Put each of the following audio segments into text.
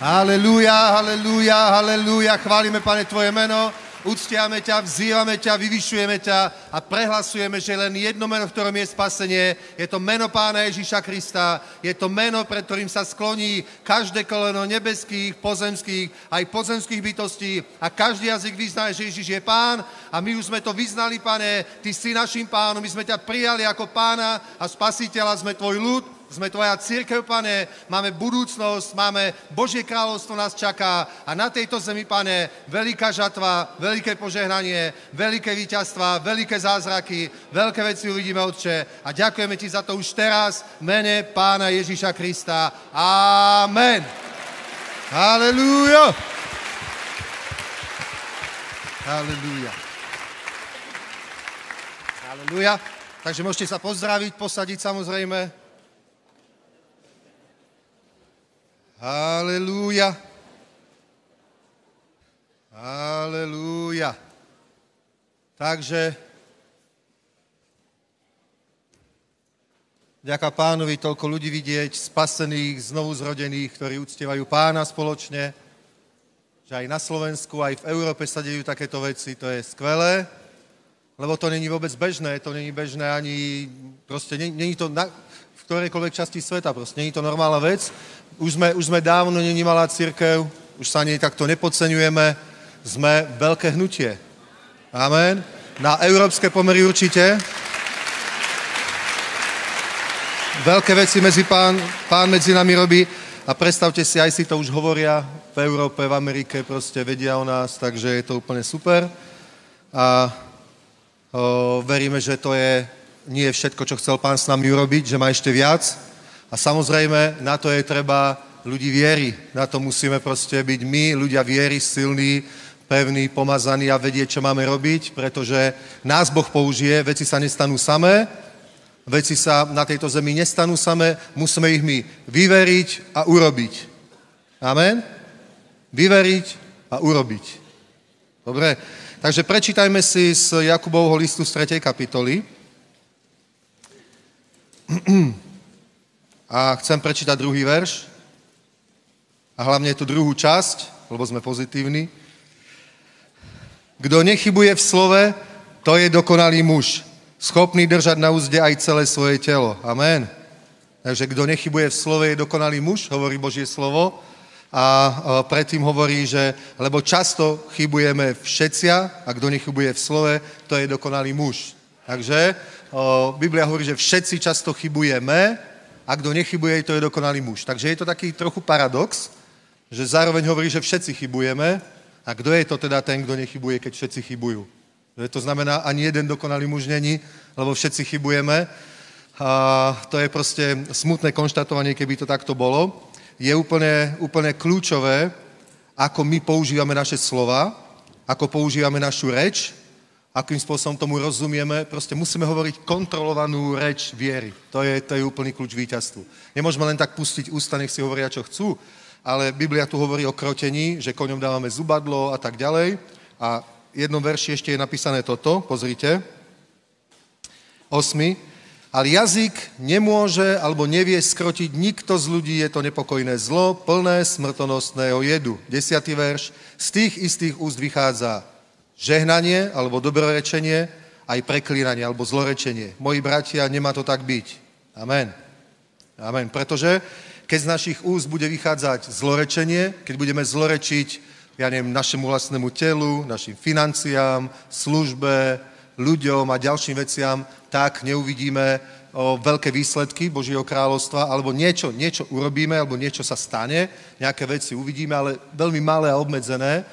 Halelúja, halelúja, halelúja. Chválime, Pane, Tvoje meno. Uctiame ťa, vzývame ťa, vyvyšujeme ťa a prehlasujeme, že len jedno meno, v ktorom je spasenie. Je to meno Pána Ježíša Krista. Je to meno, pred ktorým sa skloní každé koleno nebeských, pozemských, aj pozemských bytostí. A každý jazyk vyzná, že Ježíš je Pán. A my už sme to vyznali, Pane. Ty si našim Pánom. My sme ťa prijali ako Pána a Spasiteľa. Sme Tvoj ľud. Sme Tvoja cirkev, Pane, máme budúcnosť, máme Božie kráľovstvo nás čaká a na tejto zemi, Pane, veľká žatva, veľké požehnanie, veľké víťazstva, veľké zázraky, veľké veci uvidíme, Otče, a ďakujeme Ti za to už teraz v mene Pána Ježíša Krista. Amen. Halelúja. Halelúja. Halelúja. Takže môžete sa pozdraviť, posadiť samozrejme. Halelúja. Halelúja. Takže ďaká Pánovi, toľko ľudí vidieť, spasených, znovuzrodených, ktorí uctievajú Pána spoločne, že aj na Slovensku, aj v Európe sa dejú takéto veci, to je skvelé, lebo to není vôbec bežné, to není bežné ani, proste není to v ktorejkoľvek časti sveta, proste není to normálna vec. Už sme dávno není malá cirkev, už sa ani takto nepodceňujeme, sme veľké hnutie. Amen. Na európske pomery určite. Veľké veci pán medzi nami robí a predstavte si, aj si to už hovoria v Európe, v Amerike, proste vedia o nás, takže je to úplne super. A veríme, že to je nie všetko, čo chcel Pán s nami urobiť, že má ešte viac. A samozrejme, na to je treba ľudí viery. Na to musíme proste byť my, ľudia viery, silní, pevní, pomazaní a vedieť, čo máme robiť, pretože nás Boh použije, veci sa nestanú samé, veci sa na tejto zemi nestanú samé, musíme ich my vyveriť a urobiť. Amen? Vyveriť a urobiť. Dobre, takže prečítajme si z Jakubovho listu z 3. kapitoly. A chcem prečítať druhý verš a hlavne tú druhú časť, lebo sme pozitívni. Kto nechybuje v slove, to je dokonalý muž, schopný držať na úzde aj celé svoje telo. Amen. Takže kto nechybuje v slove, je dokonalý muž, hovorí Božie slovo. A predtým hovorí, že lebo často chybujeme všetci a kto nechybuje v slove, to je dokonalý muž. Takže Biblia hovorí, že všetci často chybujeme, a kto nechybuje, to je dokonalý muž. Takže je to taký trochu paradox, že zároveň hovorí, že všetci chybujeme. A kto je to teda ten, kto nechybuje, keď všetci chybujú? To znamená, ani jeden dokonalý muž není, lebo všetci chybujeme. A to je proste smutné konštatovanie, keby to takto bolo. Je úplne kľúčové, ako my používame naše slova, ako používame našu reč, akým spôsobom tomu rozumieme, proste musíme hovoriť kontrolovanú reč viery. To je úplný kľúč víťazstvu. Nemôžeme len tak pustiť ústa, nech si hovoria, čo chcú, ale Biblia tu hovorí o krotení, že koňom dávame zubadlo a tak ďalej. A v jednom verši ešte je napísané toto, pozrite. 8. Ale jazyk nemôže alebo nevie skrotiť nikto z ľudí, je to nepokojné zlo, plné smrtonosného jedu. 10. verš. Z tých istých úst vychádza žehnanie, alebo dobrorečenie, aj preklínanie, alebo zlorečenie. Moji bratia, nemá to tak byť. Amen. Amen. Pretože keď z našich úst bude vychádzať zlorečenie, keď budeme zlorečiť, ja neviem, našemu vlastnému telu, našim financiám, službe, ľuďom a ďalším veciam, tak neuvidíme veľké výsledky Božieho kráľovstva, alebo niečo urobíme, alebo niečo sa stane, nejaké veci uvidíme, ale veľmi malé a obmedzené.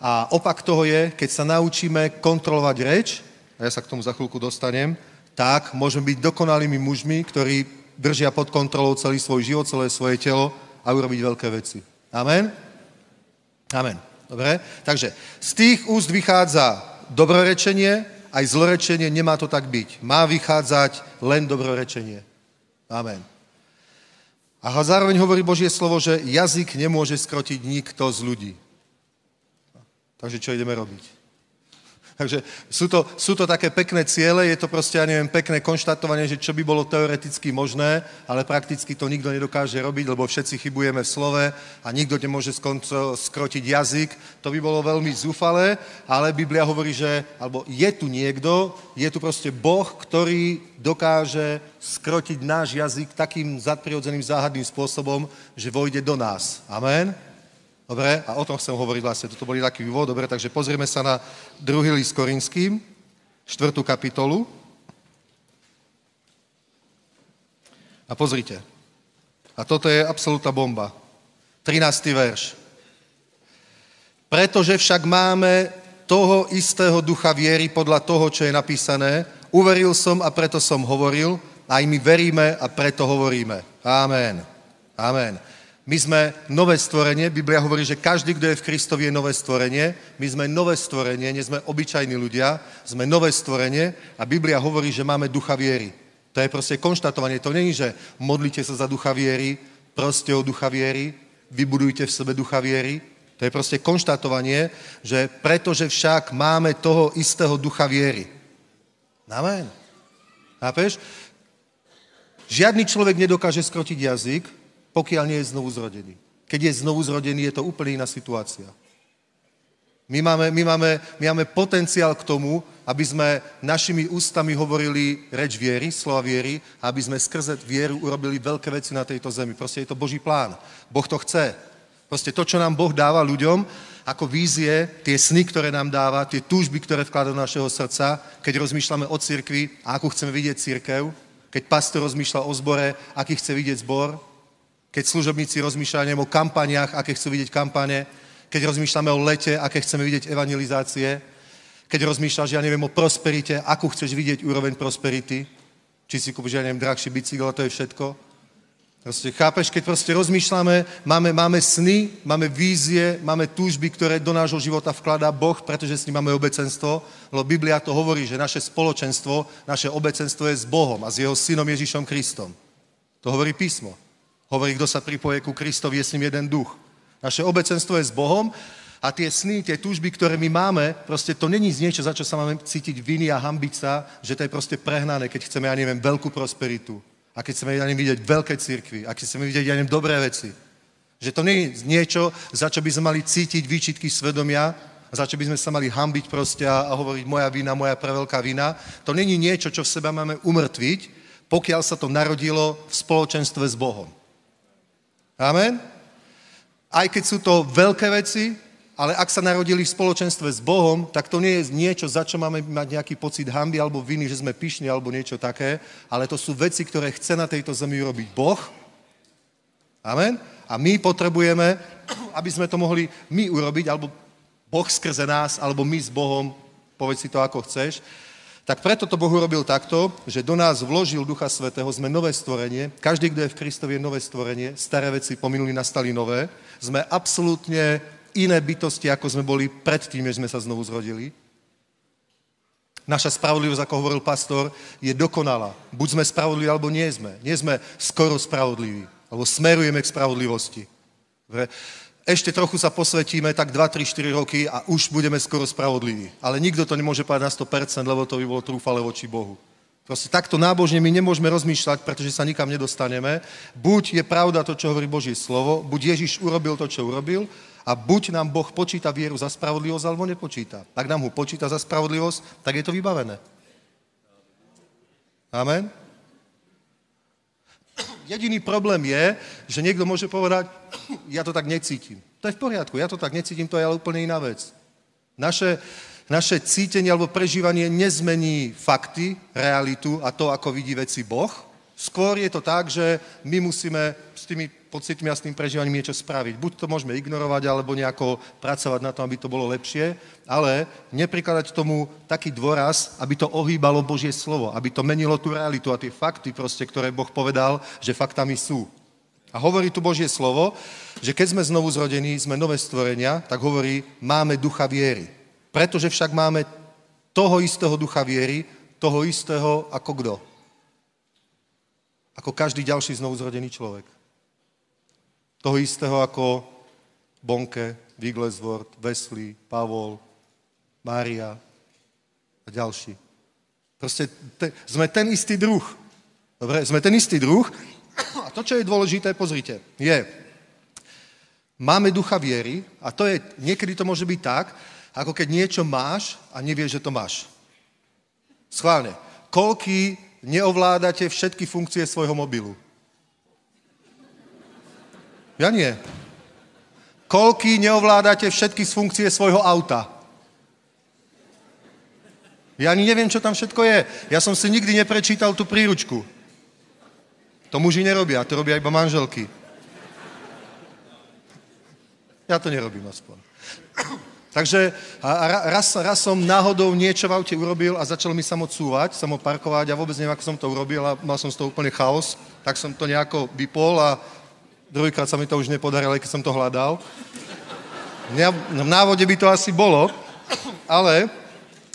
A opak toho je, keď sa naučíme kontrolovať reč, a ja sa k tomu za chvíľku dostanem, tak môžeme byť dokonalými mužmi, ktorí držia pod kontrolou celý svoj život, celé svoje telo a urobiť veľké veci. Amen? Amen. Dobre? Takže z tých úst vychádza dobrorečenie, aj zlorečenie, nemá to tak byť. Má vychádzať len dobrorečenie. Amen. A zároveň hovorí Božie slovo, že jazyk nemôže skrotiť nikto z ľudí. Takže čo ideme robiť? Takže sú to také pekné ciele, je to proste, ja neviem, pekné konštatovanie, že čo by bolo teoreticky možné, ale prakticky to nikto nedokáže robiť, lebo všetci chybujeme v slove a nikto nemôže skrotiť jazyk. To by bolo veľmi zúfalé, ale Biblia hovorí, že alebo je tu niekto, je tu proste Boh, ktorý dokáže skrotiť náš jazyk takým nadprirodzeným záhadným spôsobom, že vojde do nás. Amen? Dobre, a o tom chcem hovoriť vlastne. Toto bol taký vývod, dobre, takže pozrieme sa na druhý list Korinským, 4. kapitolu. A pozrite. A toto je absolútna bomba. 13. verš. Pretože však máme toho istého ducha viery podľa toho, čo je napísané, uveril som a preto som hovoril, aj my veríme a preto hovoríme. Amen. Amen. My sme nové stvorenie, Biblia hovorí, že každý, kto je v Kristovi, je nové stvorenie. My sme nové stvorenie, nie sme obyčajní ľudia, sme nové stvorenie a Biblia hovorí, že máme ducha viery. To je proste konštatovanie, to nie je, že modlite sa za ducha viery, proste o ducha viery, vybudujte v sebe ducha viery. To je proste konštatovanie, že pretože však máme toho istého ducha viery. Amen. Chápeš? Žiadny človek nedokáže skrotiť jazyk, pokiaľ nie je znovu zrodený. Keď je znovu zrodený, je to úplne iná situácia. My máme potenciál k tomu, aby sme našimi ústami hovorili reč viery, slova viery, aby sme skrze vieru urobili veľké veci na tejto zemi. Proste je to Boží plán. Boh to chce. Proste to, čo nám Boh dáva ľuďom, ako vízie, tie sny, ktoré nám dáva, tie túžby, ktoré vklada do našeho srdca, keď rozmýšľame o cirkvi a ako chceme vidieť cirkev, keď pastor rozmýšľa o zbore, aký chce vidieť zbor, keď služobníci rozmýšľajú o kampaniach, aké chcú vidieť kampane, keď rozmýšľame o lete, aké chceme vidieť evangelizácie, keď rozmýšľaš, ja neviem, o prosperite, akú chceš vidieť úroveň prosperity, či si kúpiš, ja neviem, drahší bicykel, to je všetko. Proste, chápeš, keď proste rozmýšľame, máme sny, máme vízie, máme túžby, ktoré do nášho života vkladá Boh, pretože s ním máme obecenstvo, lebo Biblia to hovorí, že naše spoločenstvo, naše obecenstvo je s Bohom a s jeho synom Ježišom Kristom. To hovorí písmo. Hovorí, kto sa pripoje ku Kristovi, je s ním jeden duch. Naše obecenstvo je s Bohom a tie sny, tie túžby, ktoré my máme, proste to není niečo, za čo sa máme cítiť viny a hambiť sa, že to je proste prehnané, keď chceme, ja neviem, veľkú prosperitu. A keď chceme, ja neviem, vidieť veľké cirkvi. A keď chceme vidieť, ja neviem, dobré veci. Že to není niečo, za čo by sme mali cítiť výčitky svedomia, za čo by sme sa mali hambiť proste a hovoriť moja vina, moja preveľká vina. To není niečo, čo v sebe máme umrtviť, pokiaľ sa to narodilo v spoločenstve s Bohom. Amen? Aj keď sú to veľké veci, ale ak sa narodili v spoločenstve s Bohom, tak to nie je niečo, za čo máme mať nejaký pocit hanby alebo viny, že sme pyšní alebo niečo také, ale to sú veci, ktoré chce na tejto zemi urobiť Boh. Amen? A my potrebujeme, aby sme to mohli my urobiť, alebo Boh skrze nás, alebo my s Bohom, povedz si to ako chceš. Tak preto to Boh urobil takto, že do nás vložil Ducha Svätého, sme nové stvorenie, každý, kto je v Kristovi, je nové stvorenie, staré veci pominuli, nastali nové, sme absolútne iné bytosti, ako sme boli predtým, než sme sa znovu zrodili. Naša spravodlivosť, ako hovoril pastor, je dokonalá. Buď sme spravodliví, alebo nie sme. Nie sme skoro spravodliví, alebo smerujeme k spravodlivosti. Dobre? Ešte trochu sa posvetíme, tak 2, 3, 4 roky a už budeme skoro spravodliví. Ale nikto to nemôže povedať na 100%, lebo to by bolo trúfale voči Bohu. Proste takto nábožne my nemôžeme rozmýšľať, pretože sa nikam nedostaneme. Buď je pravda to, čo hovorí Božie slovo, buď Ježiš urobil to, čo urobil a buď nám Boh počíta vieru za spravodlivosť, alebo nepočíta. Ak nám ho počíta za spravodlivosť, tak je to vybavené. Amen? Jediný problém je, že niekto môže povedať, ja to tak necítim. To je v poriadku, ja to tak necítim, to je ale úplne iná vec. Naše cítenie alebo prežívanie nezmení fakty, realitu a to, ako vidí veci Boh. Skôr je to tak, že my musíme s tými pocitmi a s tým prežívaním niečo spraviť. Buď to môžeme ignorovať, alebo nejako pracovať na tom, aby to bolo lepšie, ale neprikladať tomu taký dôraz, aby to ohýbalo Božie slovo, aby to menilo tú realitu a tie fakty, proste, ktoré Boh povedal, že faktami sú. A hovorí tu Božie slovo, že keď sme znovu zrodení, sme nové stvorenia, tak hovorí, máme ducha viery. Pretože však máme toho istého ducha viery, toho istého ako kto? Ako každý ďalší znovuzrodený človek. Toho istého ako Bonke, Viglesworth, Wesley, Pavol, Mária, a ďalší. Proste sme ten istý druh. Dobre, sme ten istý druh. A to, čo je dôležité, pozrite, je, máme ducha viery a to je, niekedy to môže byť tak, ako keď niečo máš a nevieš, že to máš. Schválne. Koľkí neovládate všetky funkcie svojho mobilu? Ja nie. Koľkí neovládate všetky funkcie svojho auta? Ja ani neviem, čo tam všetko je. Ja som si nikdy neprečítal tú príručku. To muži nerobia, to robia iba manželky. Ja to nerobím aspoň. Takže raz som náhodou niečo v aute urobil a začal mi samocúvať, samoparkovať a vôbec neviem, ako som to urobil a mal som z toho úplne chaos, tak som to nejako vypol a druhýkrát sa mi to už nepodarilo, keď som to hľadal. V návode by to asi bolo, ale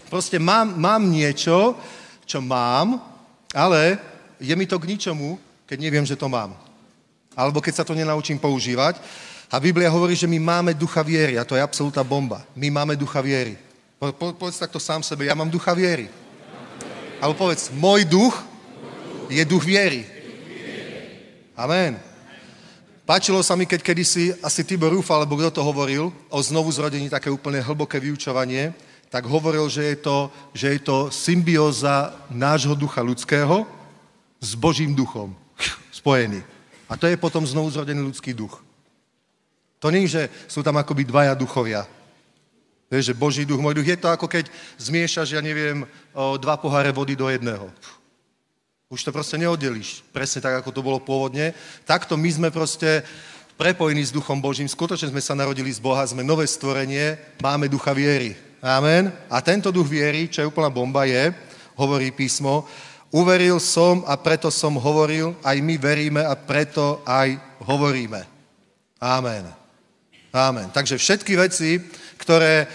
proste mám niečo, čo mám, ale je mi to k ničomu, keď neviem, že to mám. Alebo keď sa to nenaučím používať. A Biblia hovorí, že my máme ducha viery a to je absolútna bomba. My máme ducha viery. Povedz takto sám sebe, ja mám ducha viery. Alebo povedz, môj duch je duch viery. Amen. Páčilo sa mi, keď kedysi asi Tibor Rufal, alebo kto to hovoril, o znovuzrodení, také úplne hlboké vyučovanie, tak hovoril, že je to symbióza nášho ducha ľudského s Božím duchom spojený. A to je potom znovuzrodený ľudský duch. To nie, že sú tam akoby dvaja duchovia. Vieš, že Boží duch, môj duch. Je to ako keď zmiešaš, ja neviem, dva poháre vody do jedného. Už to proste neoddelíš. Presne tak, ako to bolo pôvodne. Takto my sme proste prepojení s Duchom Božím. Skutočne sme sa narodili z Boha, sme nové stvorenie, máme ducha viery. Amen. A tento duch viery, čo je úplná bomba, je, hovorí písmo, uveril som a preto som hovoril, aj my veríme a preto aj hovoríme. Amen. Amen. Takže všetky veci, ktoré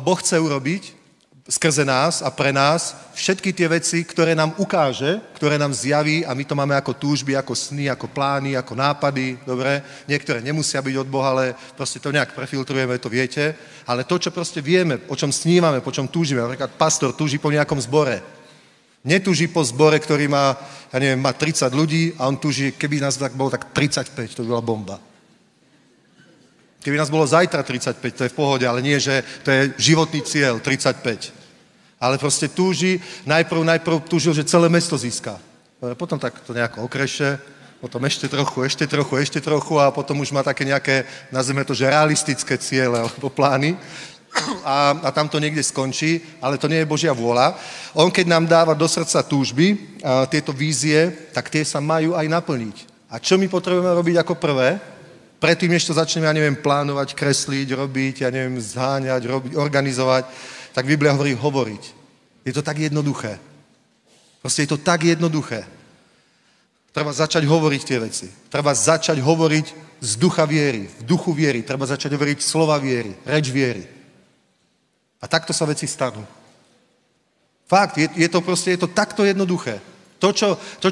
Boh chce urobiť, skrze nás a pre nás, všetky tie veci, ktoré nám ukáže, ktoré nám zjaví a my to máme ako túžby, ako sny, ako plány, ako nápady, dobre? Niektoré nemusia byť od Boha, ale proste to nejak prefiltrujeme, to viete. Ale to, čo proste vieme, o čom snívame, po čom túžime, napríklad pastor túži po nejakom zbore. Netúži po zbore, ktorý má, ja neviem, má 30 ľudí a on túži, keby nás tak bolo tak 35, to by bola bomba. Keby nás bolo zajtra 35, to je v pohode, ale nie, že to je životný cieľ 35. Ale proste túži, najprv túžil, že celé mesto získa. Potom tak to nejako okreše, potom ešte trochu a potom už má také nejaké, nazveme to, že realistické ciele alebo plány a tam to niekde skončí, ale to nie je Božia vôľa. On, keď nám dáva do srdca túžby, tieto vízie, tak tie sa majú aj naplniť. A čo my potrebujeme robiť ako prvé? Predtým, než to začneme, ja neviem, plánovať, kresliť, robiť, ja neviem, zháňať, robiť, organizovať, tak Biblia hovorí hovoriť. Je to tak jednoduché. Proste je to tak jednoduché. Treba začať hovoriť tie veci. Treba začať hovoriť z ducha viery, v duchu viery. Treba začať hovoriť slova viery, reč viery. A takto sa veci stanú. Fakt, je to takto jednoduché. To,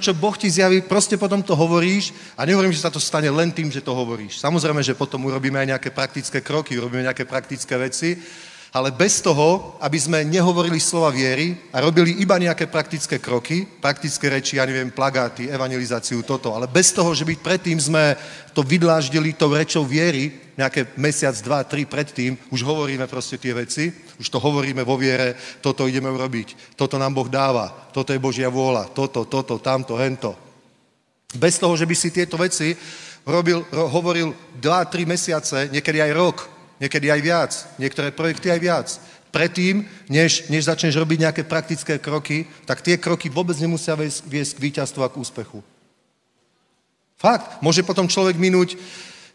čo Boh ti zjaví, proste potom to hovoríš a nehovorím, že sa to stane len tým, že to hovoríš. Samozrejme, že potom urobíme aj nejaké praktické kroky, urobíme nejaké praktické veci, ale bez toho, aby sme nehovorili slova viery a robili iba nejaké praktické kroky, praktické reči, ja neviem, plagáty, evangelizáciu, toto, ale bez toho, že by predtým sme to vydláždili tou rečou viery, nejaké mesiac, dva, tri predtým, už hovoríme proste tie veci, už to hovoríme vo viere, toto ideme urobiť, toto nám Boh dáva, toto je Božia vôľa, toto, tamto, hento. Bez toho, že by si tieto veci hovoril 2-3 mesiace, niekedy aj rok, niekedy aj viac, niektoré projekty aj viac. Predtým, než začneš robiť nejaké praktické kroky, tak tie kroky vôbec nemusia viesť k víťazstvu a k úspechu. Fakt. Môže potom človek minúť,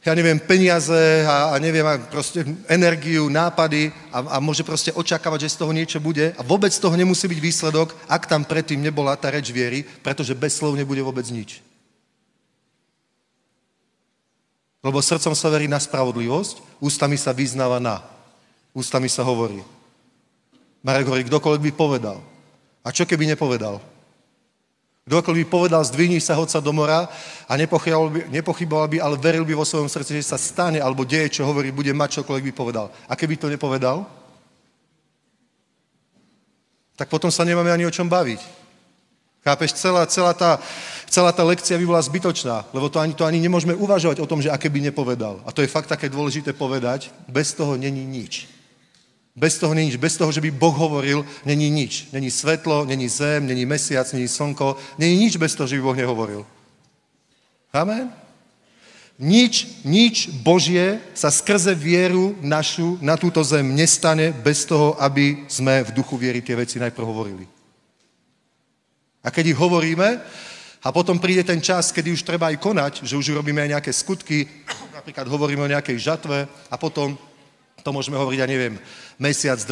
ja neviem, peniaze a neviem, proste energiu, nápady a môže proste očakávať, že z toho niečo bude a vôbec z toho nemusí byť výsledok, ak tam predtým nebola tá reč viery, pretože bez slov nebude vôbec nič. Lebo srdcom sa verí na spravodlivosť, ústami sa vyznáva na. Ústami sa hovorí. Marek hovorí, kdokoľvek by povedal. A čo keby nepovedal? Kdokoľvek by povedal, zdvihni sa, hoď sa do mora a nepochyboval by, ale veril by vo svojom srdci, že sa stane, alebo deje, čo hovorí, bude mať, čokoľvek by povedal. A keby to nepovedal? tak potom sa nemáme ani o čom baviť. Chápeš, celá tá lekcia by bola zbytočná, lebo to ani nemôžeme uvažovať o tom, že aké by nepovedal. A to je fakt také dôležité povedať, bez toho není nič. Bez toho není nič, bez toho, že by Boh hovoril, není nič. Není svetlo, není zem, není mesiac, není slnko, není nič bez toho, že by Boh nehovoril. Amen? Nič Božie sa skrze vieru našu na túto zem nestane bez toho, aby sme v duchu viery tie veci najprv hovorili. A keď ich hovoríme, a potom príde ten čas, kedy už treba aj konať, že už robíme aj nejaké skutky, napríklad hovoríme o nejakej žatve a potom to môžeme hovoriť, ja neviem, mesiac, 2,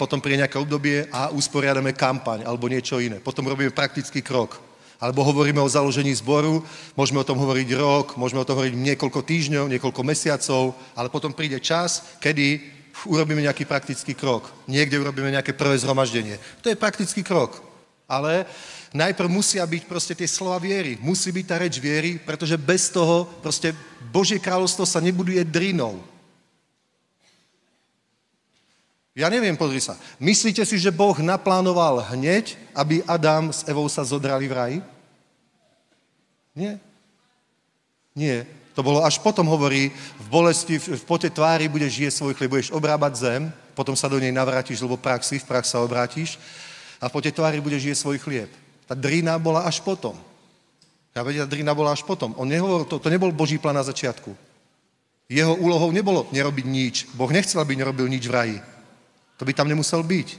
3, potom príde nejaké obdobie a usporiadame kampaň alebo niečo iné. Potom robíme praktický krok. Alebo hovoríme o založení zboru, môžeme o tom hovoriť rok, môžeme o tom hovoriť niekoľko týždňov, niekoľko mesiacov, ale potom príde čas, kedy urobíme nejaký praktický krok. Niekde urobíme nejaké prvé zhromaždenie. To je praktický krok. Ale najprv musia byť proste tie slova viery. Musí byť tá reč viery, pretože bez toho proste Božie kráľovstvo sa nebuduje drinou. Ja neviem, pozri sa. Myslíte si, že Boh naplánoval hneď, aby Adam s Evou sa zodrali v raji? Nie. Nie. To bolo až potom, hovorí, v bolesti, v pote tvári budeš jesť svoj chlieb, budeš obrábať zem, potom sa do nej navrátiš, lebo v prach sa obrátiš a v pote tvári budeš jesť svoj chlieb. Tá drina bola až potom. On nehovoril, to nebol Boží plán na začiatku. Jeho úlohou nebolo nerobiť nič. Boh nechcel, aby nerobil nič v raji. To by tam nemusel byť.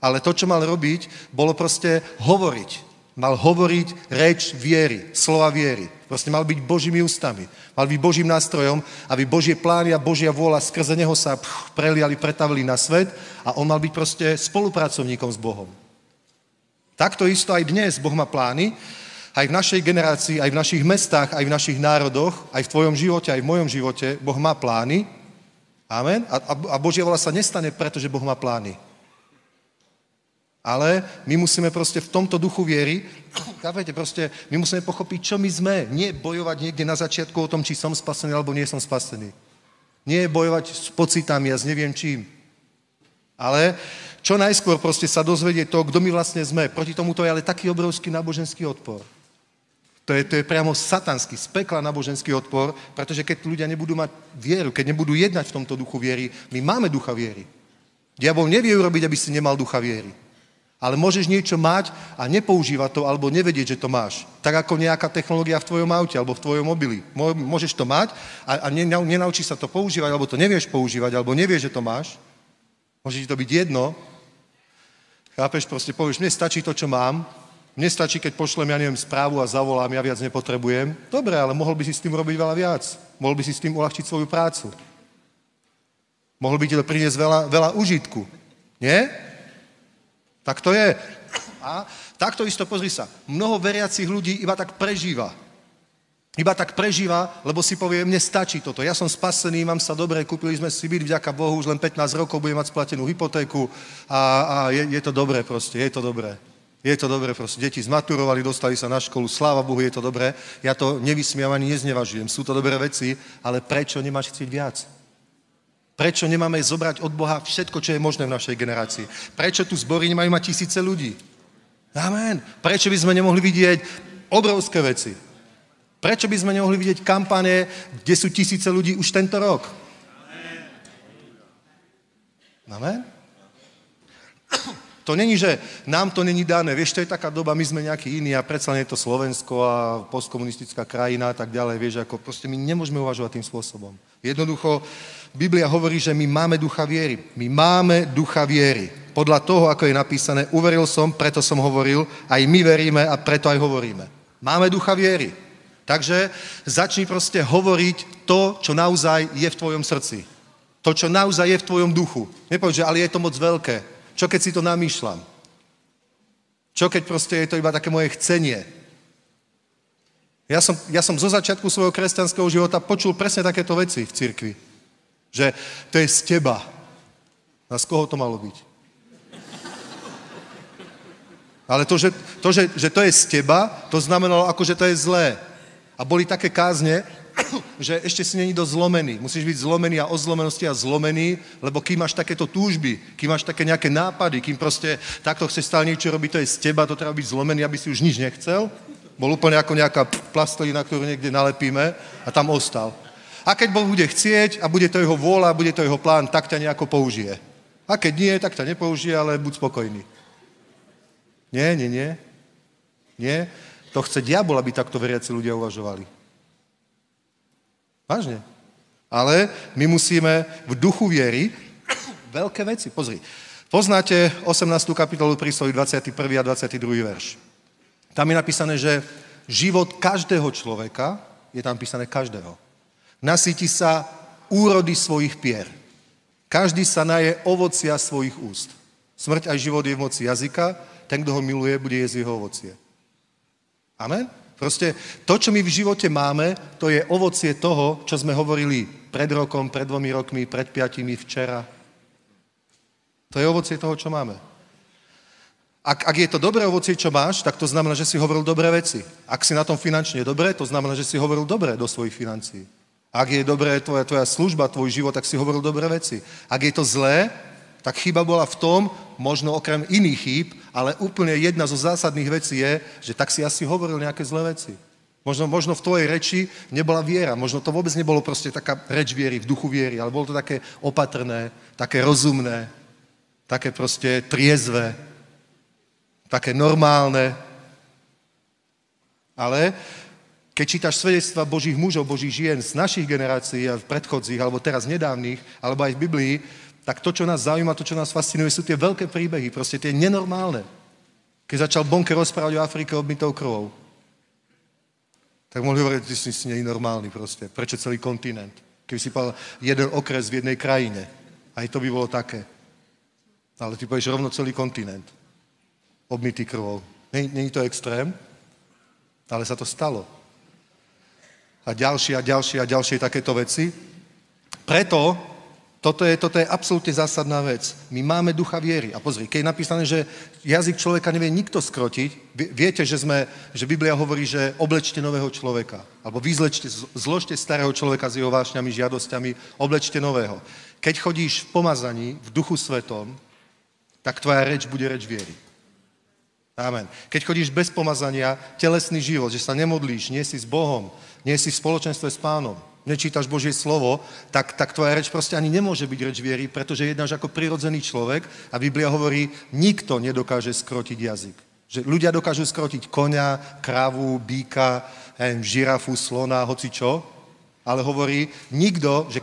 Ale to, čo mal robiť, bolo proste hovoriť. Mal hovoriť reč viery, slova viery. Proste mal byť Božími ústami. Mal byť Božím nástrojom, aby Božie plány a Božia vôľa skrze neho sa preliali, pretavili na svet a on mal byť proste spolupracovníkom s Bohom. Takto isto aj dnes Boh má plány, aj v našej generácii, aj v našich mestách, aj v našich národoch, aj v tvojom živote, aj v mojom živote, Boh má plány. Amen. A Božia vôľa sa nestane, pretože Boh má plány. Ale my musíme proste v tomto duchu viery, my musíme pochopiť, čo my sme. Nie bojovať niekde na začiatku o tom, či som spasený, alebo nie som spasený. Nie bojovať s pocitami a s neviem čím. Ale čo najskôr proste sa dozvedie to, kto my vlastne sme. Proti tomu to je ale taký obrovský náboženský odpor. To je priamo satanský, z pekla náboženský odpor, pretože keď ľudia nebudú mať vieru, keď nebudú jednať v tomto duchu viery, my máme ducha viery. Diabol nevie urobiť, aby si nemal ducha viery. Ale môžeš niečo mať a nepoužívať to, alebo nevedieť, že to máš. Tak ako nejaká technológia v tvojom aute, alebo v tvojom mobili. Môžeš to mať a nenaučíš sa to používať, alebo to nevieš používať, alebo nevieš, že to máš. Môže ti to byť jedno. Chápeš, proste povieš, mne stačí to, čo mám. Mne stačí, keď pošlem, ja neviem, správu a zavolám, ja viac nepotrebujem. Dobre, ale mohol by si s tým robiť veľa viac. Mohol by si s tým uľahčiť svoju prácu. Mohol by ti to priniesť veľa užitku. Nie? Tak to je. A takto isto, pozri sa, mnoho veriacich ľudí iba tak prežíva. Lebo si povie, mne stačí toto. Ja som spasený, mám sa dobre, kúpili sme si byt, vďaka Bohu, už len 15 rokov budem mať splatenú hypotéku a je to dobré proste, je to dobré. Je to dobré, proste, deti zmaturovali, dostali sa na školu, sláva Bohu, je to dobré. Ja to nevysmiam ani neznevažujem, sú to dobré veci, ale prečo nemáš chcieť viac? Prečo nemáme zobrať od Boha všetko, čo je možné v našej generácii? Prečo tu zbory nemajú mať tisíce ľudí? Amen. Prečo by sme nemohli vidieť obrovské veci? Prečo by sme nemohli vidieť kampane, kde sú tisíce ľudí už tento rok? Amen. To není, že nám to není dané. Vieš, to je taká doba, my sme nejakí iní a predsa nie je to Slovensko a postkomunistická krajina a tak ďalej. Vieš, ako proste my nemôžeme uvažovať tým spôsobom. Jednoducho, Biblia hovorí, že my máme ducha viery. My máme ducha viery. Podľa toho, ako je napísané, uveril som, preto som hovoril, aj my veríme a preto aj hovoríme. Máme ducha viery. Takže začni proste hovoriť to, čo naozaj je v tvojom srdci. To, čo naozaj je v tvojom duchu. Nepovedz, že ale je to moc veľké. Čo keď si to namýšľam? Čo keď proste je to iba také moje chcenie? Ja som zo začiatku svojho kresťanského života počul presne takéto veci v cirkvi. Že to je z teba. A z koho to malo byť? Ale to, že to je z teba, to znamenalo, akože to je zlé. A boli také kázne, že ešte si není dosť zlomený. Musíš byť zlomený a o zlomenosti a zlomený, lebo kým máš takéto túžby, kým máš také nejaké nápady, kým proste takto chceš stále niečo robiť, to je z teba, to treba byť zlomený, aby si už nič nechcel. Bol úplne ako nejaká plastelina, ktorú niekde nalepíme a tam ostal. A keď Boh bude chcieť a bude to jeho vôľa, bude to jeho plán, tak ťa nejako použije. A keď nie, tak ťa nepoužije, ale buď spokojný. Nie. To chce diabol, aby takto veriaci ľudia uvažovali. Vážne. Ale my musíme v duchu viery veľké veci. Pozri. Poznáte 18. kapitolu Prísloví 21. a 22. verš. Tam je napísané, že život každého človeka, je tam písané každého, nasýti sa úrody svojich pier. Každý sa naje ovocia svojich úst. Smrť aj život je v moci jazyka, ten, kto ho miluje, bude jesť jeho ovocie. Amen? Proste to, čo my v živote máme, to je ovocie toho, čo sme hovorili pred rokom, pred 2 rokmi, pred 5, včera. To je ovocie toho, čo máme. Ak je to dobré ovocie, čo máš, tak to znamená, že si hovoril dobré veci. Ak si na tom finančne dobré, to znamená, že si hovoril dobré do svojich financií. Ak je dobré tvoja služba, tvoj život, tak si hovoril dobré veci. Ak je to zlé, tak chyba bola v tom, možno okrem iných chýb, ale úplne jedna zo zásadných vecí je, že tak si asi hovoril nejaké zlé veci. Možno v tvojej reči nebola viera, možno to vôbec nebolo proste taká reč viery, v duchu viery, ale bolo to také opatrné, také rozumné, také proste triezve, také normálne. Ale keď čítaš svedectva Božích mužov, Božích žien z našich generácií a predchodzích, alebo teraz nedávnych, alebo aj v Biblii, tak to, čo nás zaujíma, to, čo nás fascinuje, sú tie veľké príbehy, proste tie nenormálne. Keď začal Bonke rozprávať o Afrike obmytou krvou, tak mohli hovoriť, že si nenormálny proste. Prečo celý kontinent? Keby si povedal jeden okres v jednej krajine. Aj to by bolo také. Ale ty povieš rovno celý kontinent obmytý krvou. Není to extrém, ale sa to stalo. A ďalšie takéto veci. Preto toto je absolútne zásadná vec. My máme ducha viery. A pozri, keď je napísané, že jazyk človeka nevie nikto skrotiť, viete, že Biblia hovorí, že oblečte nového človeka. Alebo zložte starého človeka s jeho vášňami, žiadosťami, oblečte nového. Keď chodíš v pomazaní, v duchu svetom, tak tvoja reč bude reč viery. Amen. Keď chodíš bez pomazania, telesný život, že sa nemodlíš, nie si s Bohom, nie si v spoločenstve s Pánom, nečítaš Božie slovo, tak tvoja reč proste ani nemôže byť reč viery, pretože jednáš ako prirodzený človek a Biblia hovorí, nikto nedokáže skrotiť jazyk. Že ľudia dokážu skrotiť koňa, krávu, býka, žirafu, slona, hocičo, ale hovorí nikto, že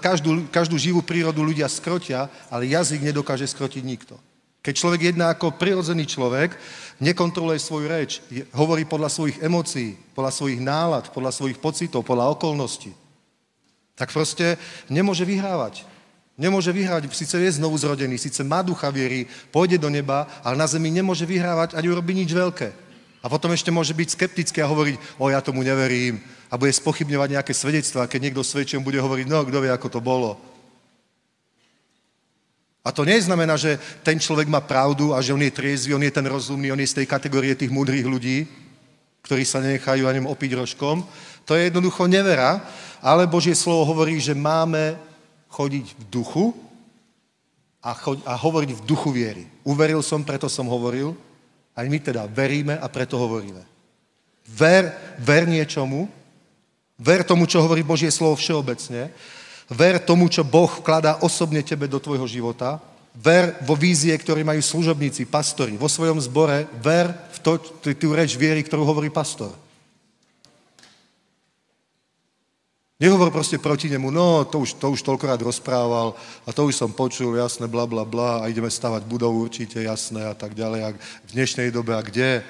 každú živú prírodu ľudia skrotia, ale jazyk nedokáže skrotiť nikto. Keď človek jedná ako prirodzený človek, nekontroluje svoju reč, hovorí podľa svojich emócií, podľa svojich nálad, podľa svojich pocitov, podľa okolností, tak proste nemôže vyhrávať. Nemôže vyhrávať, síce je znovu zrodený, síce má ducha viery, pôjde do neba, ale na zemi nemôže vyhrávať ani urobiť nič veľké. A potom ešte môže byť skeptický a hovoriť, ja tomu neverím, a bude spochybňovať nejaké svedectvá, keď niekto svedčí, bude hovoriť, kto vie, ako to bolo. A to neznamená, že ten človek má pravdu a že on je triezvy, on je ten rozumný, on je z tej kategórie tých múdrych ľudí, ktorí sa nenechajú ani opiť rožkom. To je jednoducho nevera, ale Božie slovo hovorí, že máme chodiť v duchu a hovoriť v duchu viery. Uveril som, preto som hovoril, aj my teda veríme a preto hovoríme. Ver niečomu, ver tomu, čo hovorí Božie slovo všeobecne, ver tomu, čo Boh vkladá osobne tebe do tvojho života, ver vo vízie, ktoré majú služobníci, pastori, vo svojom zbore, ver v tú reč viery, ktorú hovorí pastor. Nehovor proste proti nemu, to už toľkokrát rozprával a to už som počul, jasné, bla, bla, bla, a ideme stavať budovu určite, jasné, a tak ďalej, a v dnešnej dobe, a kde?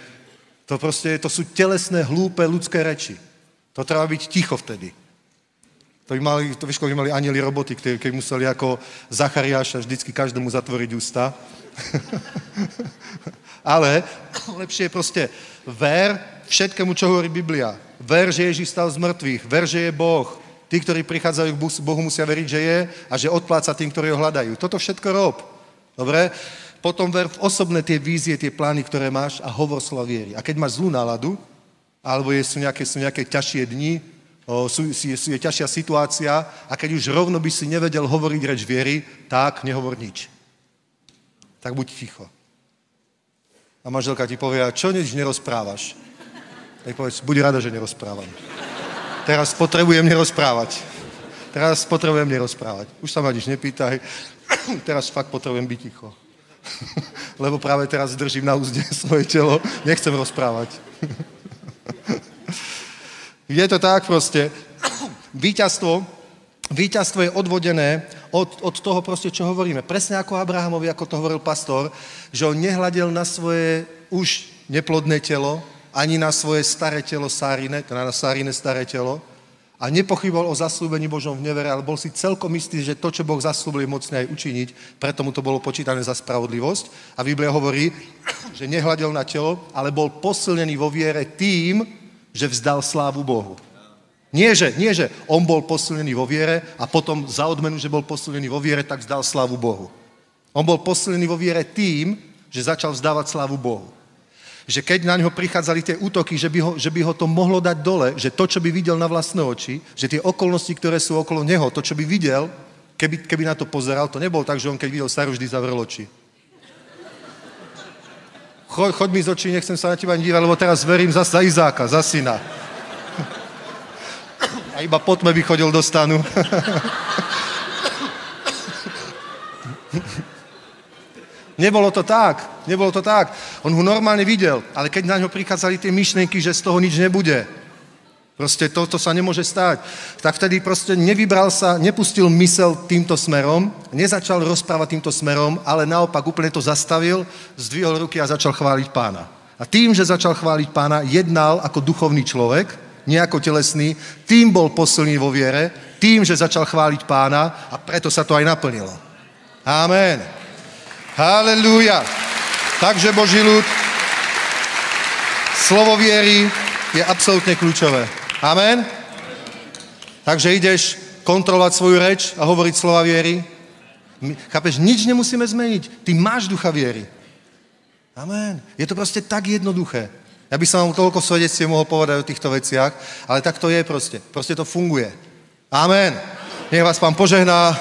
To proste, to sú telesné, hlúpe ľudské reči. To treba byť ticho vtedy. To by mali anjeli roboty, keď museli ako Zachariáša vždycky každému zatvoriť ústa. Ale lepšie je proste ver všetkému, čo hovorí Biblia. Ver, že Ježíš stal z mŕtvych. Ver, že je Boh. Tí, ktorí prichádzajú k Bohu, musia veriť, že je a že odpláca tým, ktorí ho hľadajú. Toto všetko rob. Dobre? Potom ver v osobné tie vízie, tie plány, ktoré máš a hovor slova viery. A keď máš zlú náladu, alebo sú nejaké ťažšie dni, je ťažšia situácia a keď už rovno by si nevedel hovoriť reč viery, tak nehovor nič. Tak buď ticho. A manželka ti povie, a čo nič nerozprávaš? Tak povedz, buď rada, že nerozprávam. Teraz potrebujem nerozprávať. Už sa ma nič nepýtaj. Teraz fakt potrebujem byť ticho. Lebo práve teraz držím na úzde svoje telo. Nechcem rozprávať. Je to tak proste. Víťazstvo je odvodené od toho proste, čo hovoríme. Presne ako Abrahamovi, ako to hovoril pastor, že on nehľadel na svoje už neplodné telo, ani na svoje staré telo Sárine, teda na Sárine staré telo, a nepochyboval o zasľúbení Božom v nevere, ale bol si celkom istý, že to, čo Boh zasľúbil, je mocné aj učiniť, preto mu to bolo počítané za spravodlivosť. A Biblia hovorí, že nehľadel na telo, ale bol posilnený vo viere tým, že vzdal slávu Bohu. Nie, že on bol posilnený vo viere a potom za odmenu, že bol posilnený vo viere, tak vzdal slávu Bohu. On bol posilnený vo viere tým, že začal vzdávať slávu Bohu. Že keď na ňo prichádzali tie útoky, že by ho to mohlo dať dole, že to, čo by videl na vlastné oči, že tie okolnosti, ktoré sú okolo neho, to, čo by videl, keby na to pozeral, to nebol tak, že on keď videl Saru, vždy zavrel oči. Choď mi z očí, nechcem sa na teba ani dívať, lebo teraz verím zase za Izáka, za syna. A iba po tme by chodil do stanu. Nebolo to tak. On ho normálne videl, ale keď na ňo prichádzali tie myšlienky, že z toho nič nebude. Proste to sa nemôže stať. Tak vtedy proste nevybral sa, nepustil myseľ týmto smerom, nezačal rozprávať týmto smerom, ale naopak úplne to zastavil, zdvihol ruky a začal chváliť Pána. A tým, že začal chváliť Pána, jednal ako duchovný človek, nie ako telesný, tým bol posilný vo viere, tým, že začal chváliť Pána a preto sa to aj naplnilo. Amen. Halelúja. Takže Boží ľud, slovo viery je absolútne kľúčové. Amen? Takže ideš kontrolovať svoju reč a hovoriť slova viery. Chápeš, nič nemusíme zmeniť. Ty máš ducha viery. Amen. Je to proste tak jednoduché. Ja by som vám toľko svedectiev mohol povedať o týchto veciach, ale tak to je proste. Proste to funguje. Amen. Nech vás Pán požehná.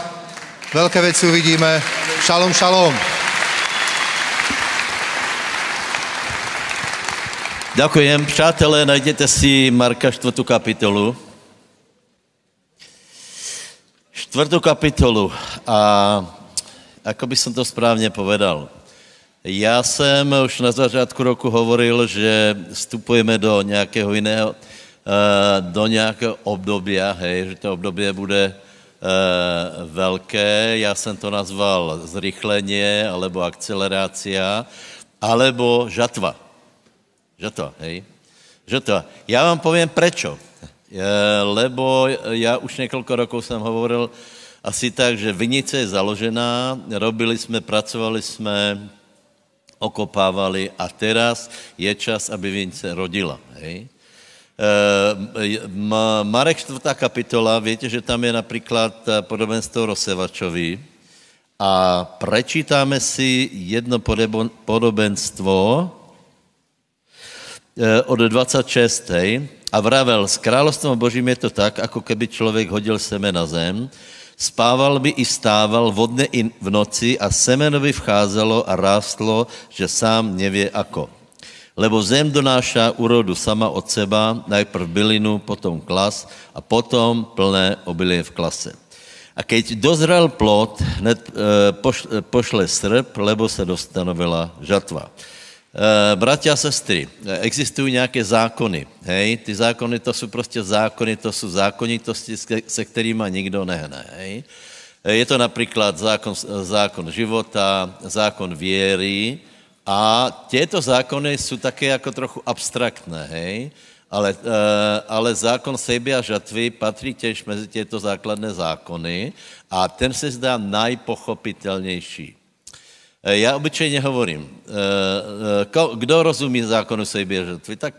Veľké veci uvidíme. Šalom, šalom. Ďakujem, přátelé, najdete si Marka 4. kapitolu. 4. kapitolu a ako by som to správne povedal. Ja som už na začiatku roku hovoril, že vstupujeme do nejakého iného, do nejakého obdobia, hej, že to obdobie bude velké, já jsem to nazval zrychleně, alebo akcelerácia, alebo žatva. Žatva, hej? Žatva. Já vám povím prečo. Lebo já už několik rokov jsem hovoril asi tak, že vinice je založená, robili jsme, pracovali jsme, okopávali a teraz je čas, aby vinice rodila, hej? Marek 4. kapitola, viete, že tam je napríklad podobenstvo rozsevačovi a prečítame si jedno podobenstvo od 26. A vravel, s kráľovstvom Božím je to tak, ako keby človek hodil seme na zem, spával by i stával vodne i v noci a semenovi vcházelo a rástlo, že sám nevie ako. Lebo zem donáša úrodu sama od seba, najprv bylinu, potom klas a potom plné obilie v klase. A keď dozrel plod, hned pošle srp, lebo se dostanovila žatva. Bratia a sestry, existují nějaké zákony, hej? Ty zákony to jsou prostě zákony, to jsou zákonitosti, se kterýma nikdo nehne, hej? Je to například zákon života, zákon věry. A tieto zákony sú také ako trochu abstraktné, hej? Ale zákon sejby a žatvy patrí tiež mezi tieto základné zákony a ten se zdá najpochopitelnější. Já obyčejně hovorím, kdo rozumí zákonu sejby a žatvy, tak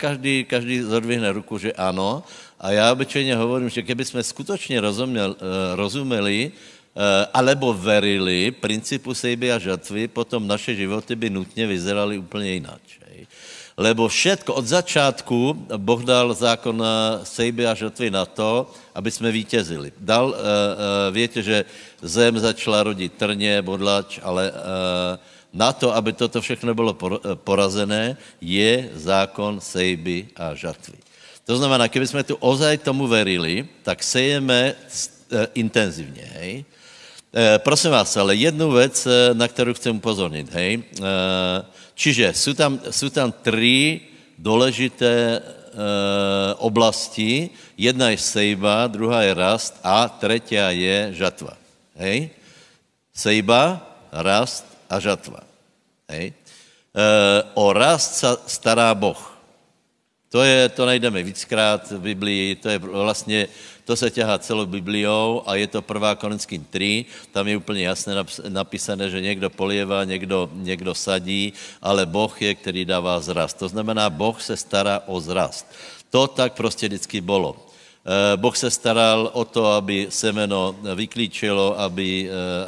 každý zodvihne ruku, že ano. A já obyčejně hovorím, že keby jsme skutečně rozumeli alebo verili principu sejby a žatvy, potom naše životy by nutně vyzeraly úplně jináč. Lebo všetko od začátku Boh dal zákon sejby a žrtvy na to, aby jsme vítězili. Dal, víte, že zem začala rodit trně, bodlač, ale na to, aby toto všechno bylo porazené, je zákon sejby a žatvy. To znamená, keby jsme tu ozaj tomu verili, tak sejeme intenzivně, hej. Prosím vás, ale jednu věc, na kterou chcem upozornit, hej. Čiže jsou tam tři důležité oblasti. Jedna je sejba, druhá je rast a třetí je žatva, hej. Sejba, rast a žatva, hej. O rast sa stará Boh. To najdeme víckrát v Biblii, to je vlastně, to se ťahá celou Bibliou a je to 1. Korinským 3, tam je úplně jasně napísané, že někdo polievá, někdo sadí, ale Boh je, který dává zrast. To znamená, Boh se stará o zrast. To tak prostě vždycky bylo. Boh se staral o to, aby semeno vyklíčilo,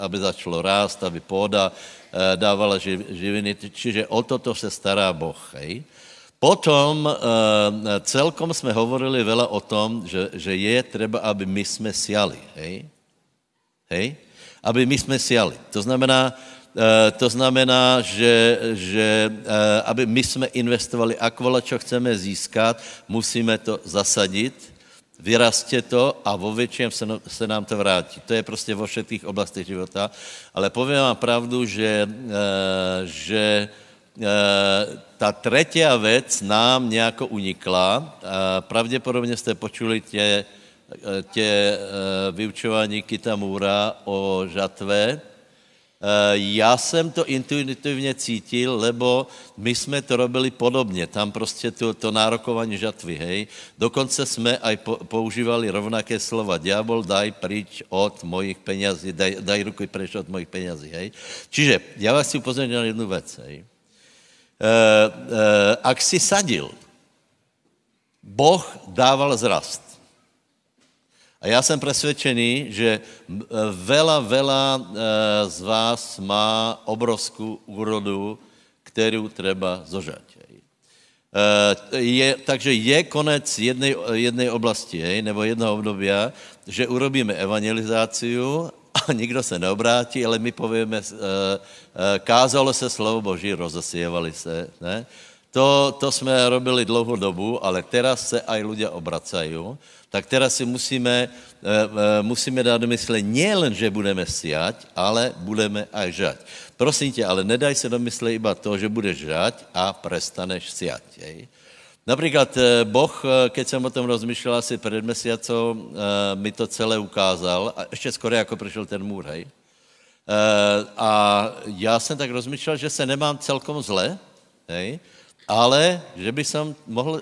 aby začalo rást, aby pôda dávala živiny, čiže o toto se stará Boh, hej. Potom celkom sme hovorili veľa o tom, že je treba, aby my sme siali. Hej? Hej? Aby my sme siali. To znamená že aby my sme investovali, ak vola, čo chceme získať, musíme to zasadiť, vyrastie to a vo väčšiem se nám to vrátí. To je prostě vo všetkých oblastech života. Ale poviem vám pravdu, že ta třetí věc nám nějako unikla. Pravděpodobně jste počuli tě vyučování Kitamura o žatve. Já jsem to intuitivně cítil, lebo my jsme to robili podobně. Tam prostě to nárokování žatvy, hej. Dokonce jsme aj používali rovnaké slova. Diabol, daj pryč od mojich penězí, daj ruky pryč od mojich penězí, hej. Čiže já vás chci upozornit na jednu věc, hej. Ak si sadil, Boh dával zrast. A já jsem presvedčený, že veľa z vás má obrovskou úrodu, kterou treba zožať. Takže je konec jednej oblasti, hej, nebo jednoho obdobia, že urobíme evangelizáciu a nikdo se neobrátí, ale my povíme, kázalo se slovo Boží, rozesievali se, ne? To jsme robili dlouhou dobu, ale teraz se aj ľudia obracají, tak teraz si musíme dát do mysle nielen, že budeme siať, ale budeme aj žať. Prosím tě, ale nedaj se do mysle iba to, že budeš žať a prestaneš siať, hej? Například Boh, keď jsem o tom rozmýšlel asi před mesiacou, mi to celé ukázal, a ještě skoro jako přišel ten Moore, hej. A já jsem tak rozmýšlel, že se nemám celkom zle, hej, ale že by som mohl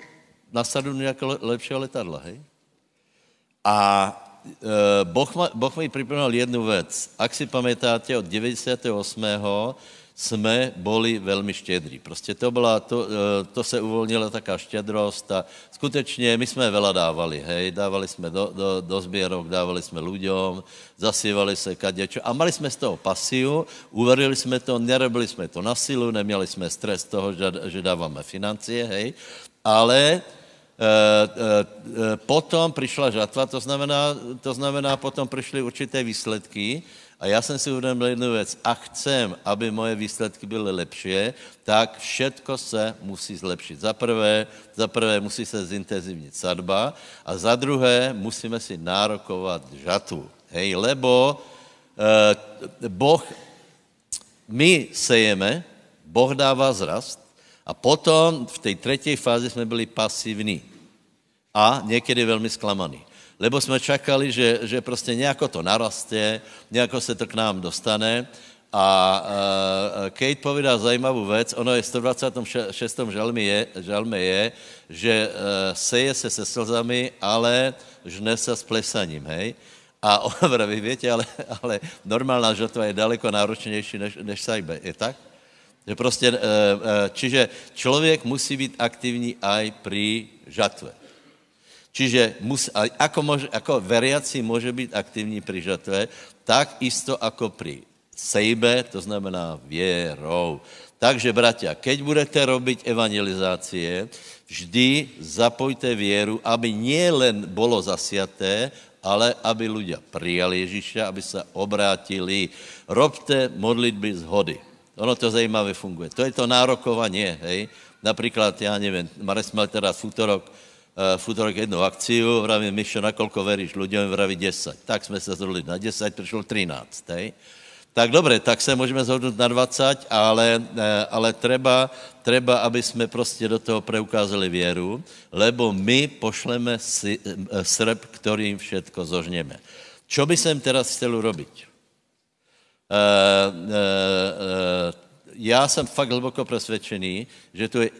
nasadnout nějakého lepšího letadla, hej. A Boh mi připomněl jednu věc. Ak si pamätáte, od 98. jsme boli velmi štědrí. Prostě to se uvolnila taká štědrost a skutečně my jsme veľa dávali, hej, dávali jsme do sběrok, dávali jsme ľuďom, zasívali se kadečo a mali jsme z toho pasiu, uverili jsme to, nerobili jsme to na silu, neměli jsme stres toho, že dáváme financie, hej, ale potom přišla žatva, to znamená potom přišly určité výsledky. A já jsem si uvědomil jednu věc. A chcem, aby moje výsledky byly lepší, tak všetko se musí zlepšit. Za prvé musí se zintenzivnit sadba a za druhé musíme si nárokovat žatvu. Hej, lebo my sejeme, Boh dává zrast a potom v té třetí fázi jsme byli pasivní a někdy velmi zklamaní. Lebo jsme čakali, že prostě nějako to narastie, nějako se to k nám dostane. A Kate povídá zajímavou věc, ono je v 126. žalme je, že seje se se slzami, ale žne se s plesaním, hej. A ona vraví, víte, ale normálna žatva je daleko náročnější než sajba, je tak? Že prostě, čiže člověk musí být aktivní aj pri žatve. Čiže ako veriaci môže byť aktivní pri žatve, tak isto ako pri sejbe, to znamená vierou. Takže, bratia, keď budete robiť evangelizácie, vždy zapojte vieru, aby nielen bolo zasiaté, ale aby ľudia prijali Ježiša, aby sa obrátili. Robte modlitby zhody. Ono to zajímavé funguje. To je to nárokovanie, hej. Napríklad, ja neviem, Marek mal teraz v útorok jednu akciu, vravím, Mišo, nakoľko veríš ľuďom, vraví 10. Tak sme sa zhodli na 10, prišlo 13, hej. Tak dobre, tak sa môžeme zhodnúť na 20, ale treba, aby sme proste do toho preukázali vieru, lebo my pošleme srp, ktorým všetko zožneme. Čo by som teraz chcel urobiť? Ja som fakt hlboko presvedčený, že tu je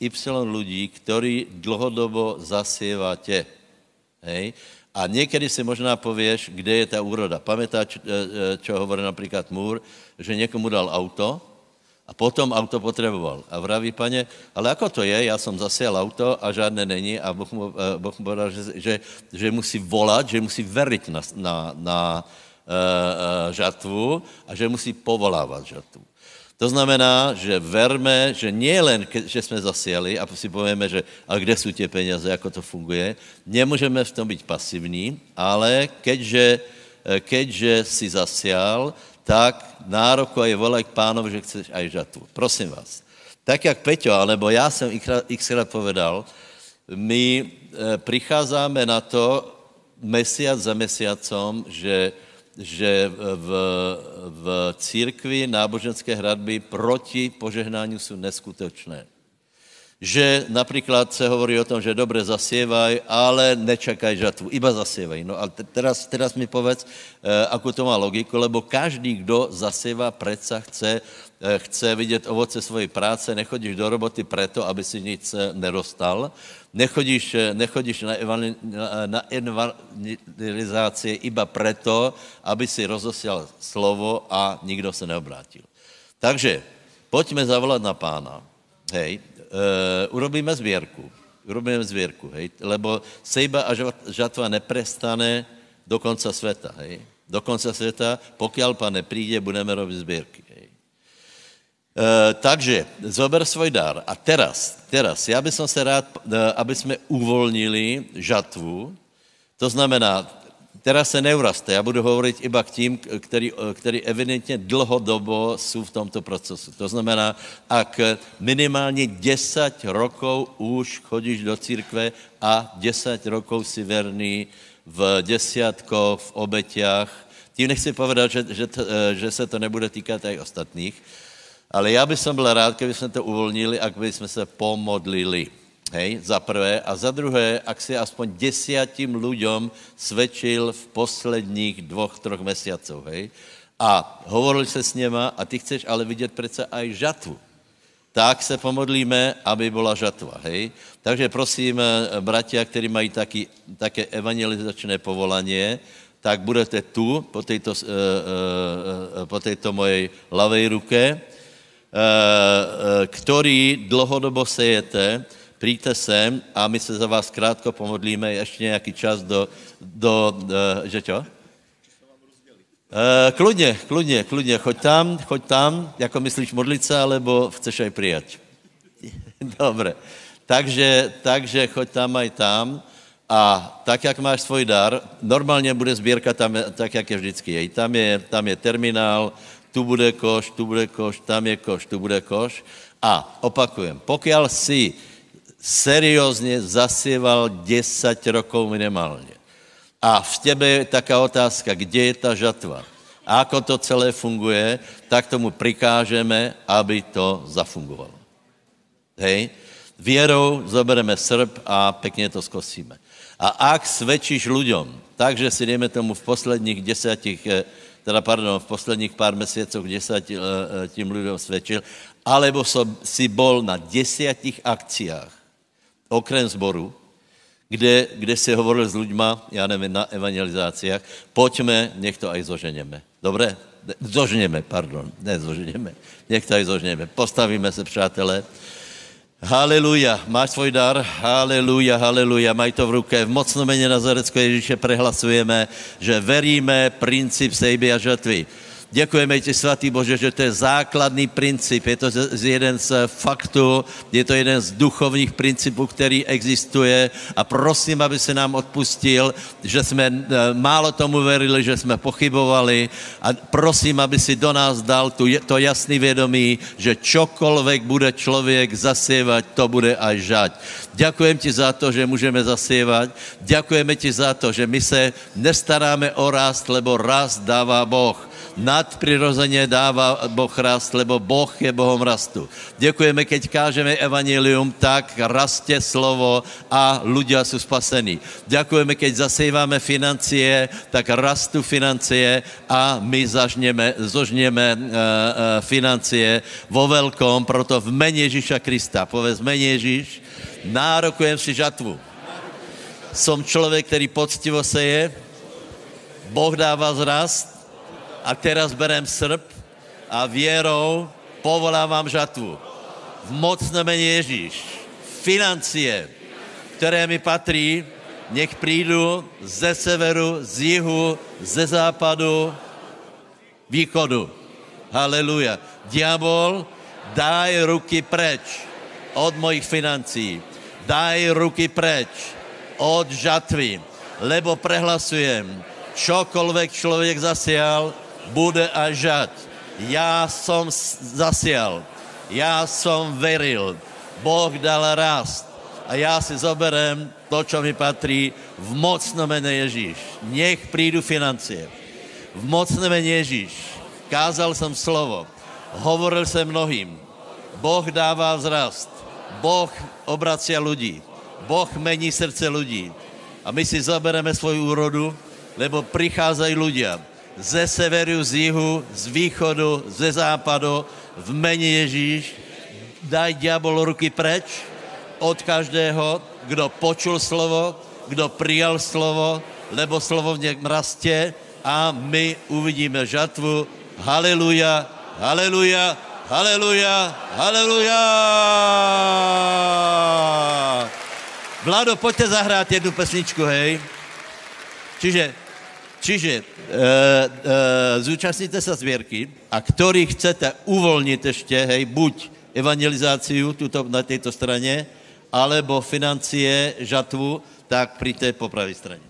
XY ľudí, ktorí dlhodobo zasievate, hej? A niekedy si možná povieš, kde je tá úroda. Pamätáš, čo hovorí napríklad Moore, že niekomu dal auto a potom auto potreboval. A vraví, pane, ale ako to je? Ja som zasial auto a žiadne není a Boh mu povedal, že musí volať, že musí veriť na žatvu a že musí povolávať žatvu. To znamená, že verme, že nie len, že sme zasiali a si povieme, že a kde sú tie peniaze, ako to funguje, nemôžeme v tom byť pasivní, ale keďže si zasial, tak nároku aj volaj k pánovi, že chceš aj žatvu. Prosím vás. Tak jak Peťo, alebo ja som xkrát povedal, my prichádzame na to mesiac za mesiacom, že v církvi náboženské hradby proti požehnání jsou neskutočné. Že například se hovorí o tom, že dobře zasievaj, ale nečakaj žatvu, iba zasievaj. No a teraz mi povedz, ako to má logiku, lebo každý, kdo zasieva, predsa chce vidět ovoce svojej práce, nechodíš do roboty preto, aby si nic nedostal, nechodíš na evangelizácie iba preto, aby si rozosial slovo a nikdo se neobrátil. Takže poďme zavolať na pána, hej, urobíme zbierku, hej, lebo sejba a žatva neprestane do konca sveta, hej. Do konca sveta, pokiaľ pán nepríde, budeme robiť zbierky, hej. Takže zober svoj dar. A teraz, ja by som sa rád, aby sme uvolnili žatvu. To znamená, teraz sa neurazte, ja budu hovoriť iba k tým, ktorí evidentne dlhodobo sú v tomto procesu. To znamená, ak minimálne 10 rokov už chodíš do církve a 10 rokov si verný v desiatkoch, v obetiach. Tým nechci povedať, že sa to nebude týkať aj ostatných. Ale já bych som byl rád, keby sme to uvolnili, ak by sme sa pomodlili. Hej, za prvé. A za druhé, ak si aspoň 10 ľuďom svedčil v posledních 2-3 mesiacov, hej. A hovoril se s něma a ty chceš ale vidět přece aj žatvu. Tak se pomodlíme, aby byla žatva, hej. Takže prosím, bratia, kteří mají také evangelizačné povolanie, tak budete tu, po tejto mojej ľavej ruke, ktorí dlhodobo sejete, príďte sem a my sa za vás krátko pomodlíme ešte nejaký čas že čo? Kľudne, choď tam, ako myslíš modliť sa, alebo chceš aj prijať? Dobre, takže choď tam aj tam a tak, jak máš svoj dar, normálne bude zbierka tam, tak, jak je vždycky. Tam je terminál, tu bude koš, tam je koš, tu bude koš. A opakujem, pokiaľ si seriózne zasieval 10 rokov minimálne a v tebe je taká otázka, kde je tá žatva a ako to celé funguje, tak tomu prikážeme, aby to zafungovalo. Hej? Vierou zobereme srp a pekne to skosíme. A ak svedčíš ľuďom, takže si dejme tomu v posledných 10 v posledních pár mesiacov, kde sa tým ľuďom svedčil, alebo si bol na 10 akciách, okrem zboru, kde si hovoril s ľuďma, ja neviem, na evangelizáciách, poďme, nech to aj zoženeme. Dobre? Nech to aj zoženeme. Postavíme se, přátelé. Haleluja, máš svoj dar, haleluja, maj to v ruke. V mocnom mene Nazareckého Ježíše prehlasujeme, že veríme princíp sejby a žatvy. Děkujeme ti, svatý Bože, že to je základný princip, je to jeden z faktů, je to jeden z duchovních principů, který existuje, a prosím, aby se nám odpustil, že jsme málo tomu verili, že jsme pochybovali, a prosím, aby si do nás dal to jasný vědomí, že čokoľvek bude člověk zasievat, to bude aj žať. Ďakujem ti za to, že můžeme zasievat, ďakujeme ti za to, že my se nestaráme o rast, lebo rast dává Boh. Nadprirozeně dává Boh rast, lebo Boh je Bohom rastu. Děkujeme, keď kážeme evangelium, tak raste slovo a ľudia jsou spasení. Děkujeme, keď zasejváme financie, tak rastu financie a my zožněme financie vo velkom, proto v mene Ježíša Krista. Povedz, mene Ježíš, nárokujem si žatvu. Som člověk, který poctivo seje, Boh dává zrast, a teraz berem srp a vierou povolávám žatvu. V mocné mene Ježíš. Financie, které mi patrí, nech prídu ze severu, z jihu, ze západu, východu. Haleluja. Diabol, daj ruky preč od mojich financí. Daj ruky preč od žatvy, lebo prehlasujem, čokoľvek človek zasial, bude až žať. Ja som zasial, ja som veril, Boh dal rast a ja si zoberem to, čo mi patrí v mocnom mene Ježíš. Nech prídu financie. V mocnom mene Ježíš. Kázal som slovo, hovoril som mnohým. Boh dává vzrast, Boh obracia ľudí, Boh mení srdce ľudí a my si zobereme svoju úrodu, lebo prichádzajú ľudia ze severu, z jihu, z východu, ze západu, v mene Ježíš. Daj diabol ruky preč od každého, kdo počul slovo, kdo prijal slovo, lebo slovo v něm rastě a my uvidíme žatvu. Haleluja, haleluja, haleluja, haleluja. Vlado, pojďte zahrát jednu pesničku, hej. Čiže zúčastnite sa zbierky a ktorý chcete uvoľniť ešte, hej, buď evangelizáciu tuto, na tejto strane, alebo financie, žatvu, tak pri tej po pravej strane.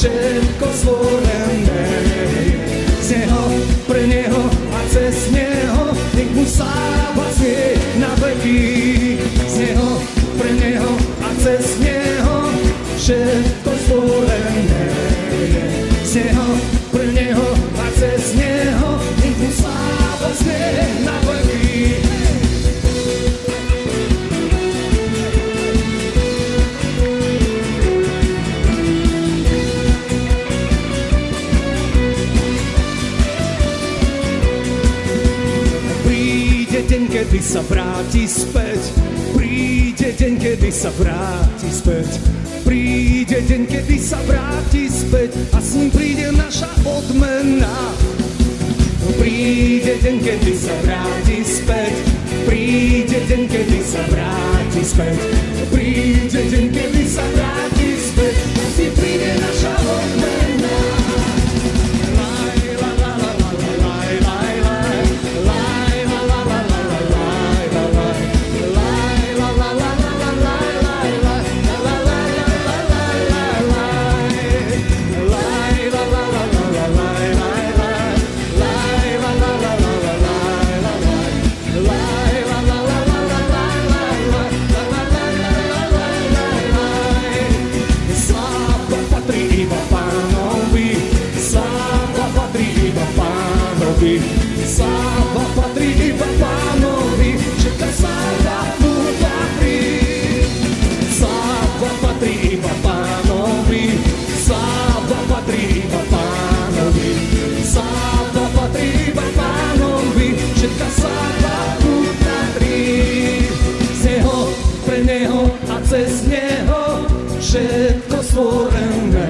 všetko stvorené. Z neho, pre neho a cez neho, nech mu sláva znie na veky. Z neho, pre neho a cez neho, všetko stvorené. Z neho, pre neho a cez neho, nech mu sláva znie na veky. Kedy sa vráti späť, príde deň, kedy sa vráti späť, príde deň, kedy sa vráti späť a s ním príde naša odmena. Príde deň, kedy sa vráti späť, príde deň, kedy sa vráti späť, príde deň, kedy sa vráti späť a s ním príde naša odmena. Sláva patrí iba Pánovi, všetka sláva mu patrí. Sláva patrí iba Pánovi, sláva patrí iba Pánovi, sláva patrí iba Pánovi, všetka sláva mu patrí. Z neho, pre neho a cez neho, všetko stvorené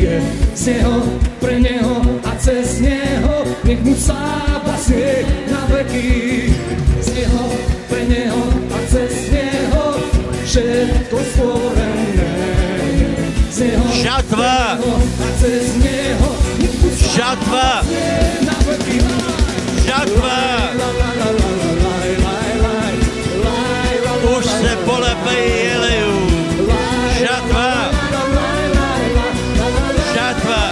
je. Z neho, pre neho a cez neho, nech mu sláva znie na veky. Z neho, pre neho a cez neho, všetko stvorené. Z neho, pre neho a cez neho, nech mu sláva znie na veky. Žatva! Už se polepej jeleju. Žatva! Žatva!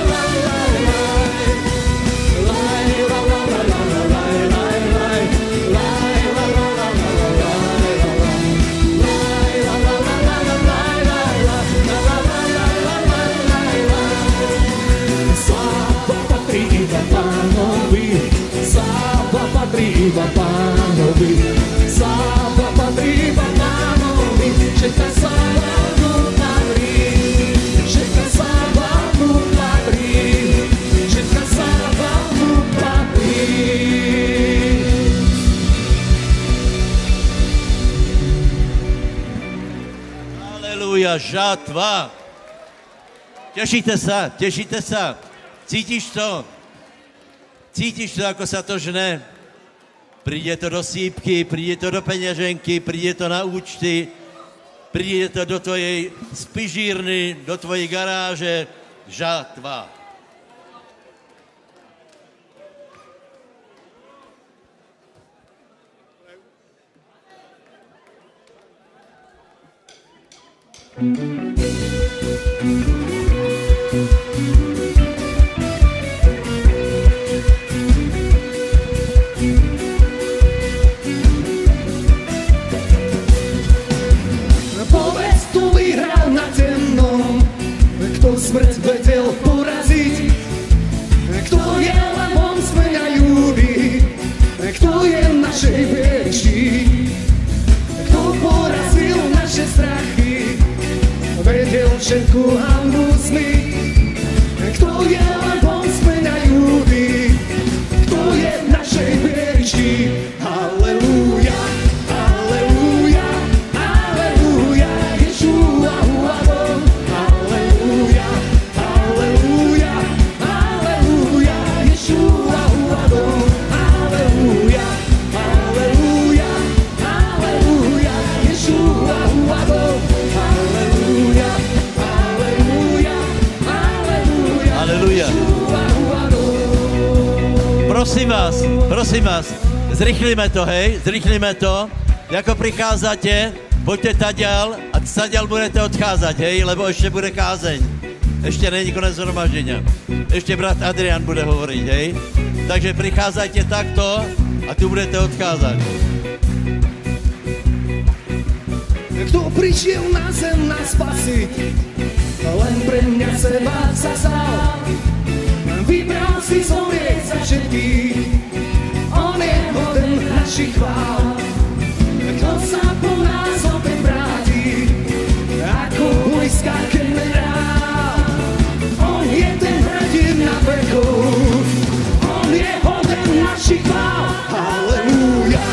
Iba Pánovi, sláva patrí iba Pánovi, všetka sláva mu patrí, všetka sláva mu patrí, všetka sláva mu patrí. Aleluja, žatva. Tešíte sa, tešíte sa. Cítiš to? Cítiš to, ako sa to žne? Príde to do sípky, príde to do peněženky, príde to na účty, príde to do tvojej spižírny, do tvojej garáže. Žatva. Smrť vedel poraziť, kto je lamom zmenia ľudí, kto je našej väčší, kto porazil naše strachy, vedel všetku hanbu zmyť, kto je lamom zmenia ľudí, kto je našej väčší. Halleluja. Prosím vás, zrychlíme to, hej, zrychlíme to. Jako pricházate, buďte taďal a taďal budete odcházať, hej, lebo ještě bude kázeň. Ešte není konec zhromaždenia. Ešte brat Adrian bude hovoriť, hej? Takže prichádzajte takto a tu budete odkázať. Kto prišiel na zem nás spasiť, len pre mňa seba sa stal. Vybral si zomrieť za všetkých, on je hoden našich chvál. Kto sa po nás opäť vráti, ako vojska generál. On je ten hrdina vekov, on je hoden našich chvál. Halelúja.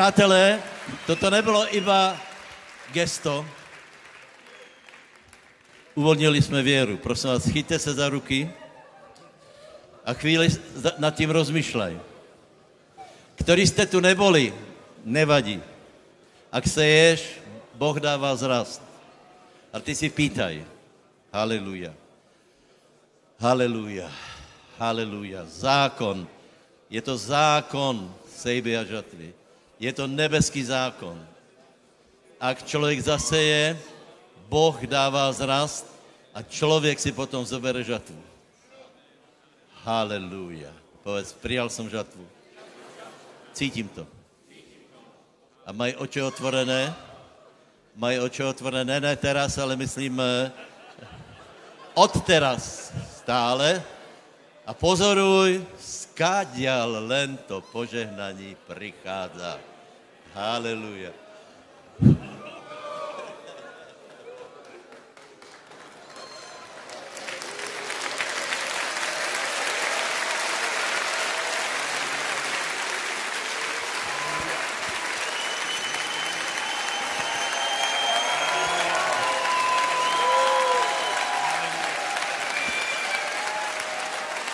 Přátelé, toto nebylo iba gesto. Uvolnili jsme věru. Prosím vás, chyťte se za ruky a chvíli nad tím rozmýšlej. Ktorí jste tu neboli, nevadí. Ak seješ, Boh dá vás rast. A ty si pýtaj. Haleluja. Haleluja. Haleluja. Zákon. Je to zákon sejby a žatvy. Je to nebeský zákon. Ak človek zaseje, Boh dává zrast a človek si potom zobere žatvu. Halelúja. Povedz, prijal som žatvu. Cítim to. A mají oči otvorené. Mají oči otvorené, ne teraz, ale myslím od teraz stále. A pozoruj, skáďal len to požehnaní prichádza. Haleluja.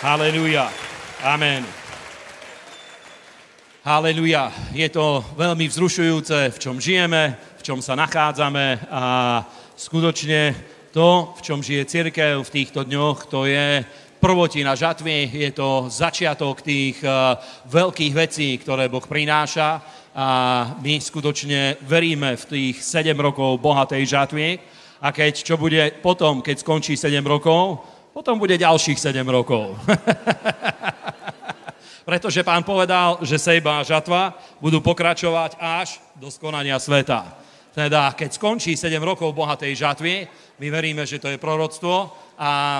Haleluja. Amen. Haleluja. Je to veľmi vzrušujúce, v čom žijeme, v čom sa nachádzame a skutočne to, v čom žije cirkev v týchto dňoch, to je prvotina žatvy, je to začiatok tých veľkých vecí, ktoré Boh prináša a my skutočne veríme v tých 7 rokov bohatej žatvy a keď čo bude potom, keď skončí 7 rokov, potom bude ďalších 7 rokov. Pretože pán povedal, že sejba a žatva budú pokračovať až do skonania sveta. Teda, keď skončí 7 rokov bohatej žatvy, my veríme, že to je proroctvo a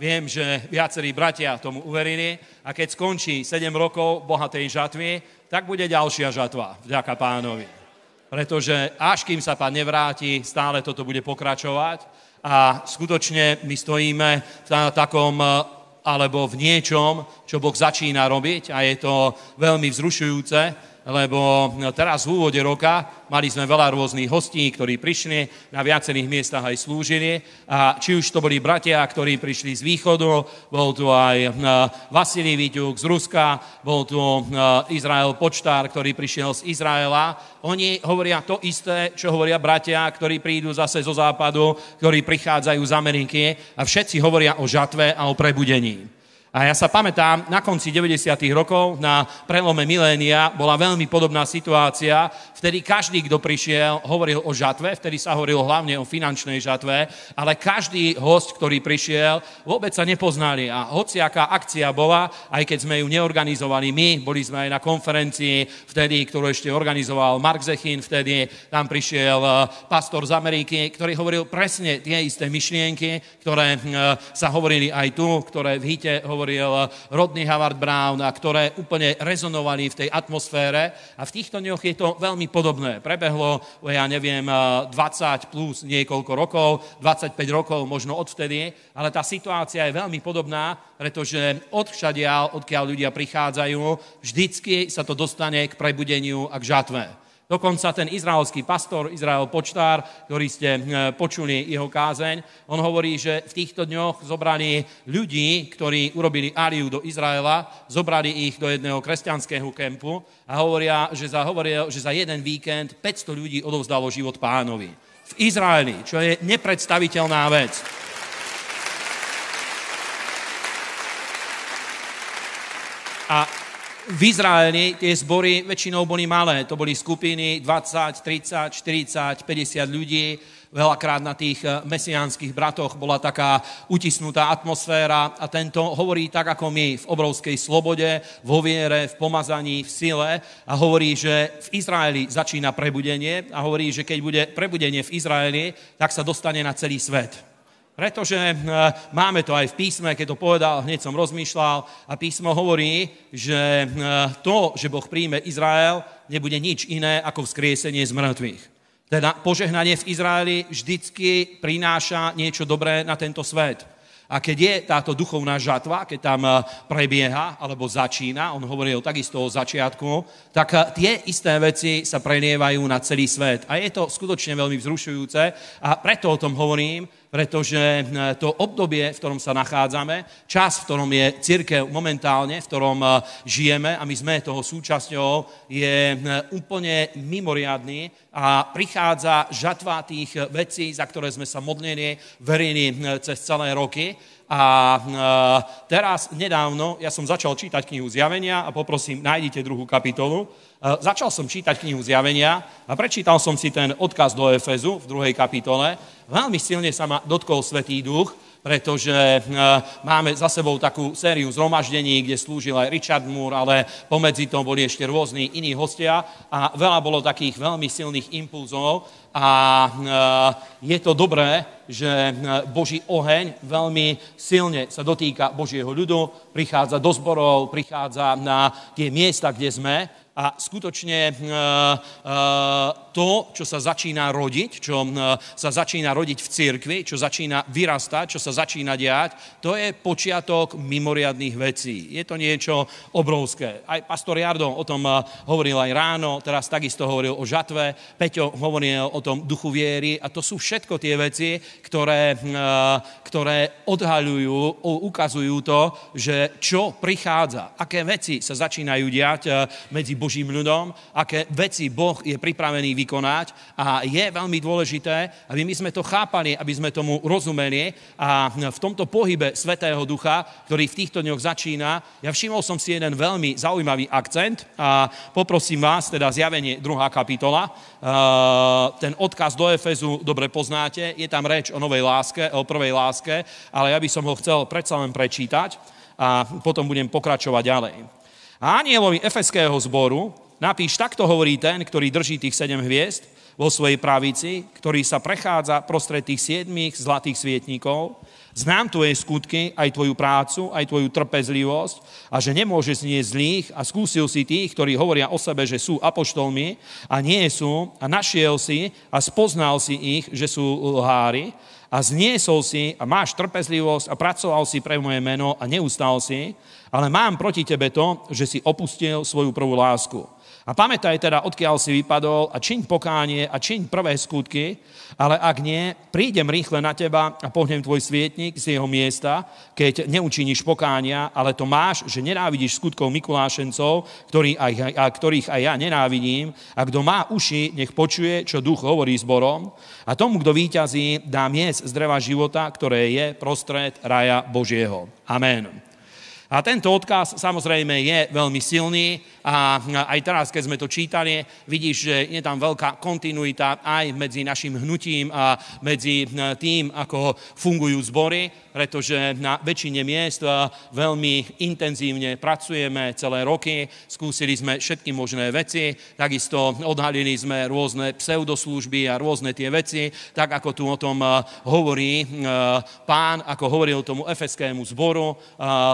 viem, že viacerí bratia tomu uverili a keď skončí 7 rokov bohatej žatvy, tak bude ďalšia žatva, vďaka pánovi. Pretože až kým sa pán nevráti, stále toto bude pokračovať a skutočne my stojíme v takom alebo v niečom, čo Boh začína robiť, a je to veľmi vzrušujúce, lebo teraz v úvode roka mali sme veľa rôznych hostí, ktorí prišli, na viacerých miestach aj slúžili. A či už to boli bratia, ktorí prišli z východu, bol tu aj Vasily Vítiuk z Ruska, bol tu Izrael Počtár, ktorý prišiel z Izraela. Oni hovoria to isté, čo hovoria bratia, ktorí prídu zase zo západu, ktorí prichádzajú z Ameriky, a všetci hovoria o žatve a o prebudení. A ja sa pamätám, na konci 90. rokov, na prelome milénia, bola veľmi podobná situácia. Vtedy každý, kto prišiel, hovoril o žatve, vtedy sa hovorilo hlavne o finančnej žatve, ale každý host, ktorý prišiel, vôbec sa nepoznali. A hociaká akcia bola, aj keď sme ju neorganizovali my, boli sme aj na konferencii vtedy, ktorú ešte organizoval Mark Zechin, vtedy tam prišiel pastor z Ameriky, ktorý hovoril presne tie isté myšlienky, ktoré sa hovorili aj tu, ktoré v Hite hovorili Rodney Howard-Browne, a ktoré úplne rezonovali v tej atmosfére. A v týchto dňoch je to veľmi podobné. Prebehlo, ja neviem, 20 plus niekoľko rokov, 25 rokov možno odvtedy, ale tá situácia je veľmi podobná, pretože odvšadiaľ, odkiaľ ľudia prichádzajú, vždycky sa to dostane k prebudeniu a k žatve. Dokonca ten izraelský pastor, Izrael Počtár, ktorý ste počuli jeho kázeň, on hovorí, že v týchto dňoch zobrali ľudí, ktorí urobili áliu do Izraela, zobrali ich do jedného kresťanského kempu a hovoria, že za jeden víkend 500 ľudí odovzdalo život Pánovi. V Izraeli, čo je nepredstaviteľná vec. A v Izraeli tie zbory väčšinou boli malé, to boli skupiny 20, 30, 40, 50 ľudí. Veľakrát na tých mesiánskych bratoch bola taká utisnutá atmosféra, a tento hovorí tak ako my, v obrovskej slobode, vo viere, v pomazaní, v sile, a hovorí, že v Izraeli začína prebudenie, a hovorí, že keď bude prebudenie v Izraeli, tak sa dostane na celý svet. Pretože máme to aj v písme, keď to povedal, hneď som rozmýšľal, a písmo hovorí, že to, že Boh príjme Izrael, nebude nič iné ako vzkriesenie z mŕtvych. Teda požehnanie v Izraeli vždycky prináša niečo dobré na tento svet. A keď je táto duchovná žatva, keď tam prebieha alebo začína, on hovoril takisto o začiatku, tak tie isté veci sa prelievajú na celý svet. A je to skutočne veľmi vzrušujúce, a preto o tom hovorím, pretože to obdobie, v ktorom sa nachádzame, čas, v ktorom je cirkev momentálne, v ktorom žijeme, a my sme toho súčasťou, je úplne mimoriadny, a prichádza žatva tých vecí, za ktoré sme sa modlili, verili cez celé roky. A teraz nedávno ja som začal čítať knihu Zjavenia, a poprosím, nájdite 2. kapitolu. Začal som čítať knihu Zjavenia a prečítal som si ten odkaz do Efezu v 2. kapitole. Veľmi silne sa ma dotkol Svätý Duch, pretože máme za sebou takú sériu zhromaždení, kde slúžil aj Richard Moore, ale pomedzi to boli ešte rôzni iní hostia, a veľa bolo takých veľmi silných impulzov. A je to dobré, že Boží oheň veľmi silne sa dotýka Božieho ľudu, prichádza do zborov, prichádza na tie miesta, kde sme. A skutočne to, čo sa začína rodiť, čo sa začína rodiť v cirkvi, čo začína vyrastať, čo sa začína diať, to je počiatok mimoriadnych vecí. Je to niečo obrovské. Aj pastor Jardo o tom hovoril aj ráno, teraz takisto hovoril o žatve, Peťo hovoril o tom duchu viery, a to sú všetko tie veci, ktoré odhaľujú, ukazujú to, že čo prichádza, aké veci sa začínajú diať medzi Božím ľudom, aké veci Boh je pripravený vykonať. A je veľmi dôležité, aby my sme to chápali, aby sme tomu rozumeli. A v tomto pohybe Svätého Ducha, ktorý v týchto dňoch začína, ja všimol som si jeden veľmi zaujímavý akcent, a poprosím vás, teda Zjavenie 2. kapitola. Ten odkaz do Efezu dobre poznáte, je tam reč o novej láske, o prvej láske, ale ja by som ho chcel predsa len prečítať a potom budem pokračovať ďalej. A anjelovi efeského zboru napíš, takto hovorí ten, ktorý drží tých 7 hviezd vo svojej pravici, ktorý sa prechádza prostred tých 7 zlatých svietnikov, Znám tvoje skutky, aj tvoju prácu, aj tvoju trpezlivosť a že nemôžeš znieť zlých a skúsil si tých, ktorí hovoria o sebe, že sú apoštolmi a nie sú a našiel si a spoznal si ich, že sú lhári a zniesol si a máš trpezlivosť a pracoval si pre moje meno a neustal si, ale mám proti tebe to, že si opustil svoju prvú lásku. A pamätaj teda, odkiaľ si vypadol a čiň pokánie a čiň prvé skutky, ale ak nie, prídem rýchle na teba a pohnem tvoj svietnik z jeho miesta, keď neučiníš pokánia, ale to máš, že nenávidíš skutkov Mikulášencov, ktorých aj ja nenávidím, a kto má uši, nech počuje, čo duch hovorí zborom, a tomu, kto víťazí, dám jesť z dreva života, ktoré je prostred raja Božieho. Amen. A tento odkaz samozrejme je veľmi silný a aj teraz, keď sme to čítali, vidíš, že je tam veľká kontinuita aj medzi našim hnutím a medzi tým, ako fungujú zbory, pretože na väčšine miest veľmi intenzívne pracujeme celé roky, skúsili sme všetky možné veci, takisto odhalili sme rôzne pseudoslúžby a rôzne tie veci, tak ako tu o tom hovorí pán, ako hovoril tomu efeskému zboru,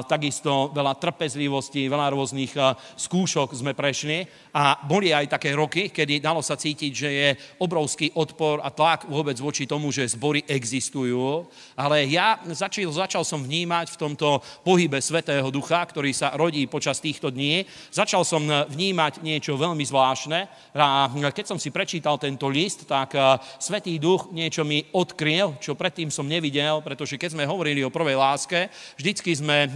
takisto veľa trpezlivosti, veľa rôznych skúšok sme prešli a boli aj také roky, kedy dalo sa cítiť, že je obrovský odpor a tlak vôbec voči tomu, že zbory existujú, ale ja začal som vnímať v tomto pohybe Svätého Ducha, ktorý sa rodí počas týchto dní, začal som vnímať niečo veľmi zvláštne a keď som si prečítal tento list, tak Svätý Duch niečo mi odkryl, čo predtým som nevidel, pretože keď sme hovorili o prvej láske, vždycky sme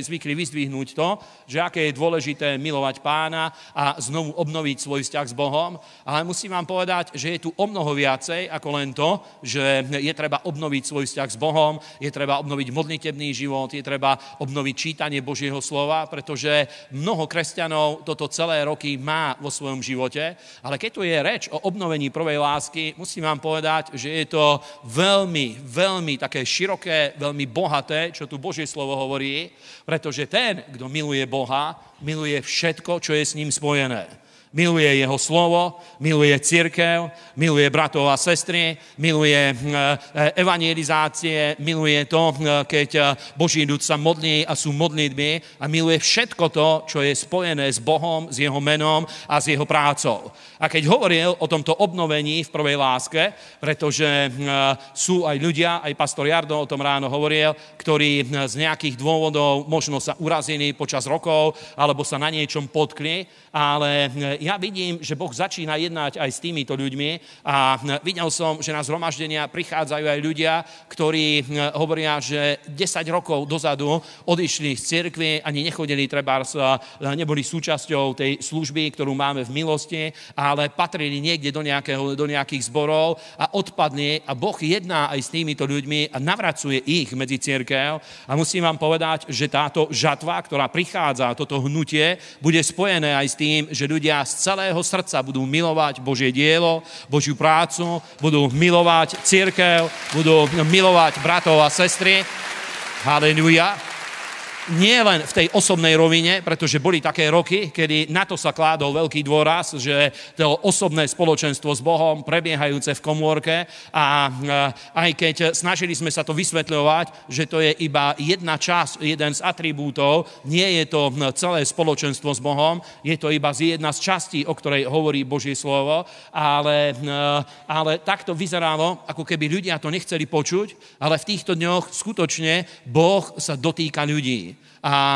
zvykli vyzdvihnúť to, že aké je dôležité milovať Pána a znovu obnoviť svoj vzťah s Bohom. Ale musím vám povedať, že je tu o mnoho viacej ako len to, že je treba obnoviť svoj vzťah s Bohom, je treba obnoviť modlitebný život, je treba obnoviť čítanie Božieho slova, pretože mnoho kresťanov toto celé roky má vo svojom živote. Ale keď tu je reč o obnovení prvej lásky, musím vám povedať, že je to veľmi, veľmi také široké, veľmi bohaté, čo tu Božie slovo hovorí, pretože ten, kto miluje Boha, miluje všetko, čo je s ním spojené. Miluje jeho slovo, miluje cirkev, miluje bratov a sestry, miluje evangelizácie, miluje to, keď Boží ľud sa modlí a sú modlitby a miluje všetko to, čo je spojené s Bohom, s jeho menom a s jeho prácou. A keď hovoril o tomto obnovení v prvej láske, pretože sú aj ľudia, aj pastor Jardo o tom ráno hovoril, ktorí z nejakých dôvodov možno sa urazili počas rokov alebo sa na niečom potkli, ale ja vidím, že Boh začína jednať aj s týmito ľuďmi a videl som, že na zhromaždenia prichádzajú aj ľudia, ktorí hovoria, že 10 rokov dozadu odišli z cirkvi, ani nechodili, trebárs, neboli súčasťou tej služby, ktorú máme v milosti, ale patrili niekde do nejakých zborov a odpadli a Boh jedná aj s týmito ľuďmi a navracuje ich medzi cirkev a musím vám povedať, že táto žatva, ktorá prichádza, toto hnutie, bude spojené aj s tým, že ľudia z celého srdca budú milovať Božie dielo, Božiu prácu, budú milovať cirkev, budú milovať bratov a sestry. Halleluja. Nie len v tej osobnej rovine, pretože boli také roky, kedy na to sa kládol veľký dôraz, že to osobné spoločenstvo s Bohom prebiehajúce v komórke a aj keď snažili sme sa to vysvetľovať, že to je iba jedna časť, jeden z atribútov, nie je to celé spoločenstvo s Bohom, je to iba jedna z častí, o ktorej hovorí Božie slovo, ale takto vyzeralo, ako keby ľudia to nechceli počuť, ale v týchto dňoch skutočne Boh sa dotýka ľudí. A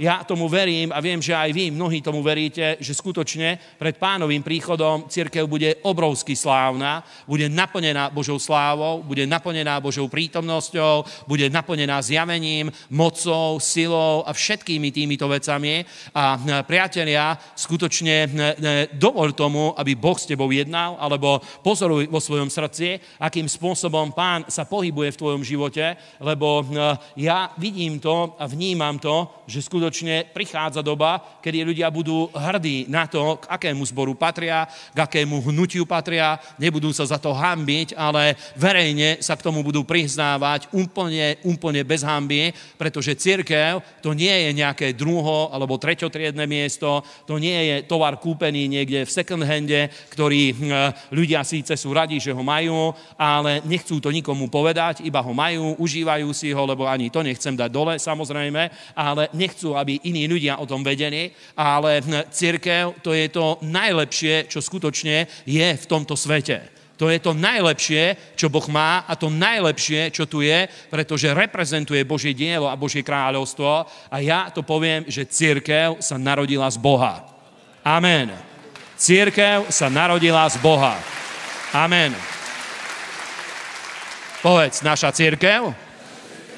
ja tomu verím a viem, že aj vy mnohí tomu veríte, že skutočne pred Pánovým príchodom cirkev bude obrovsky slávna, bude naplnená Božou slávou, bude naplnená Božou prítomnosťou, bude naplnená zjavením, mocou, silou a všetkými týmito vecami. A priatelia, skutočne dovol tomu, aby Boh s tebou jednal, alebo pozoruj vo svojom srdci, akým spôsobom Pán sa pohybuje v tvojom živote, lebo ja vidím to a vnímam to, že skutočne prichádza doba, kedy ľudia budú hrdí na to, k akému zboru patria, k akému hnutiu patria, nebudú sa za to hanbiť, ale verejne sa k tomu budú priznávať úplne bez hanby, pretože cirkev to nie je nejaké druho alebo treťotriedne miesto, to nie je tovar kúpený niekde v second hande, ktorý ľudia síce sú radi, že ho majú, ale nechcú to nikomu povedať, iba ho majú, užívajú si ho, lebo ani to nechcem dať dole, samozrejme, ale nechcú, aby iní ľudia o tom vedeli, ale cirkev to je to najlepšie, čo skutočne je v tomto svete. To je to najlepšie, čo Boh má a to najlepšie, čo tu je, pretože reprezentuje Božie dielo a Božie kráľovstvo a ja to poviem, že cirkev sa narodila z Boha. Amen. Cirkev sa narodila z Boha. Amen. Povedz, naša cirkev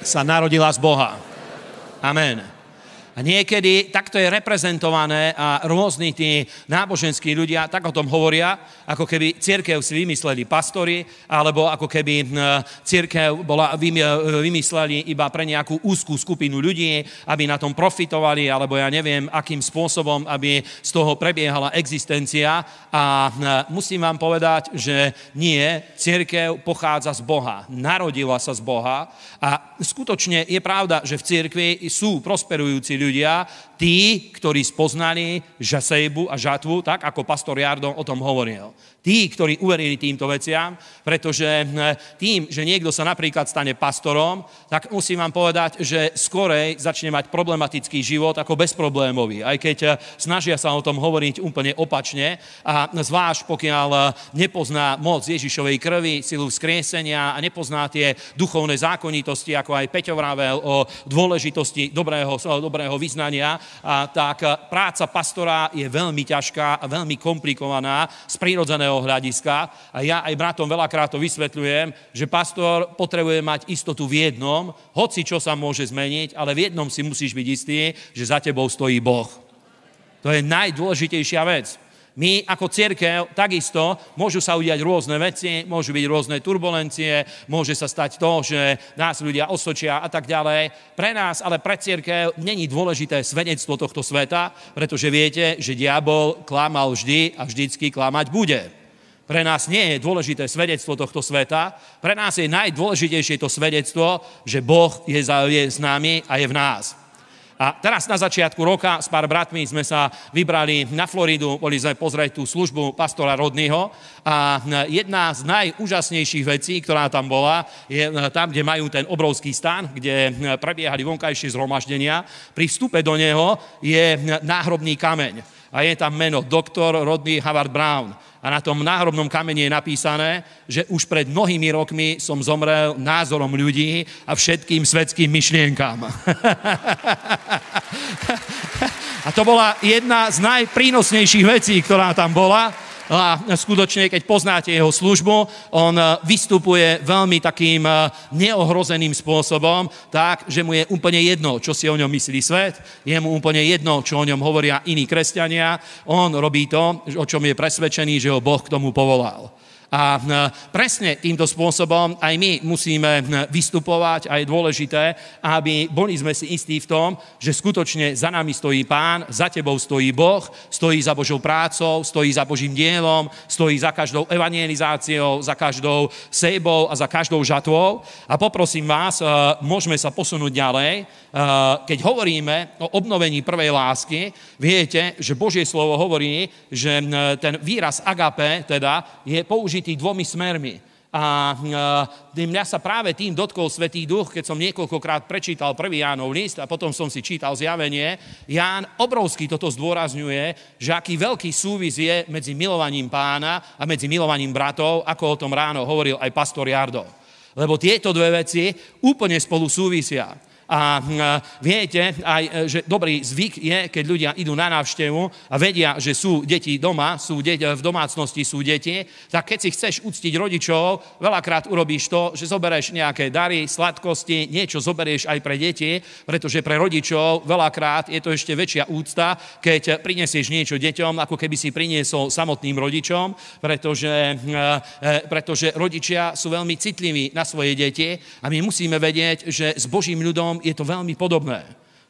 sa narodila z Boha. Amen. A niekedy takto je reprezentované a rôzni tí náboženskí ľudia tak o tom hovoria, ako keby cirkev si vymysleli pastori, alebo ako keby cirkev bola vymysleli iba pre nejakú úzkú skupinu ľudí, aby na tom profitovali, alebo ja neviem, akým spôsobom, aby z toho prebiehala existencia. A musím vám povedať, že nie, cirkev pochádza z Boha, narodila sa z Boha a skutočne je pravda, že v cirkvi sú prosperujúci ľudia, tí, ktorí spoznali žasejbu a žatvu, tak ako pastor Jardo o tom hovoril. Tí, ktorí uverili týmto veciam, pretože tým, že niekto sa napríklad stane pastorom, tak musím vám povedať, že skorej začne mať problematický život ako bezproblémový, aj keď snažia sa o tom hovoriť úplne opačne a zvlášť pokiaľ nepozná moc Ježišovej krvi, silu vzkriesenia a nepozná tie duchovné zákonitosti, ako aj Peťo vravel o dôležitosti dobrého vyznania, a tak práca pastora je veľmi ťažká a veľmi komplikovaná z prírodzeného hľadiska. A ja aj bratom veľakrát to vysvetľujem, že pastor potrebuje mať istotu v jednom, hoci čo sa môže zmeniť, ale v jednom si musíš byť istý, že za tebou stojí Boh. To je najdôležitejšia vec. My ako cirkev takisto môžu sa udiať rôzne veci, môžu byť rôzne turbulencie, môže sa stať to, že nás ľudia osočia a tak ďalej. Pre nás, ale pre cirkev není dôležité svedectvo tohto sveta, pretože viete, že diabol klamal vždy a vždycky klamať bude. Pre nás nie je dôležité svedectvo tohto sveta, pre nás je najdôležitejšie to svedectvo, že Boh je s nami a je v nás. A teraz na začiatku roka s pár bratmi sme sa vybrali na Floridu, boli sme pozrieť tú službu pastora Rodneyho a jedna z najúžasnejších vecí, ktorá tam bola, je tam, kde majú ten obrovský stan, kde prebiehali vonkajšie zhromaždenia. Pri vstupe do neho je náhrobný kameň a je tam meno doktor Rodney Howard-Browne. A na tom náhrobnom kameni je napísané, že už pred mnohými rokmi som zomrel názorom ľudí a všetkým svetským myšlienkám. A to bola jedna z najprínosnejších vecí, ktorá tam bola. A skutočne, keď poznáte jeho službu, on vystupuje veľmi takým neohrozeným spôsobom, tak, že mu je úplne jedno, čo si o ňom myslí svet, je mu úplne jedno, čo o ňom hovoria iní kresťania, on robí to, o čom je presvedčený, že ho Boh k tomu povolal. A presne týmto spôsobom aj my musíme vystupovať a je dôležité, aby boli sme si istí v tom, že skutočne za nami stojí Pán, za tebou stojí Boh, stojí za Božou prácou, stojí za Božím dielom, stojí za každou evangelizáciou, za každou sejbou a za každou žatvou. A poprosím vás, môžeme sa posunúť ďalej. Keď hovoríme o obnovení prvej lásky, viete, že Božie slovo hovorí, že ten výraz agape teda je použitý dvomi smermi. A mňa sa práve tým dotkol Svätý Duch, keď som niekoľkokrát prečítal prvý Jánov list a potom som si čítal Zjavenie. Ján obrovsky toto zdôrazňuje, že aký veľký súvis je medzi milovaním Pána a medzi milovaním bratov, ako o tom ráno hovoril aj pastor Jardo. Lebo tieto dve veci úplne spolu súvisia. A viete aj, že dobrý zvyk je, keď ľudia idú na návštevu a vedia, že sú deti doma, v domácnosti sú deti, tak keď si chceš uctiť rodičov, veľakrát urobíš to, že zoberieš nejaké dary, sladkosti, niečo zoberieš aj pre deti, pretože pre rodičov veľakrát je to ešte väčšia úcta, keď prinesieš niečo deťom, ako keby si priniesol samotným rodičom, pretože rodičia sú veľmi citliví na svoje deti a my musíme vedieť, že s Božím ľudom je to veľmi podobné.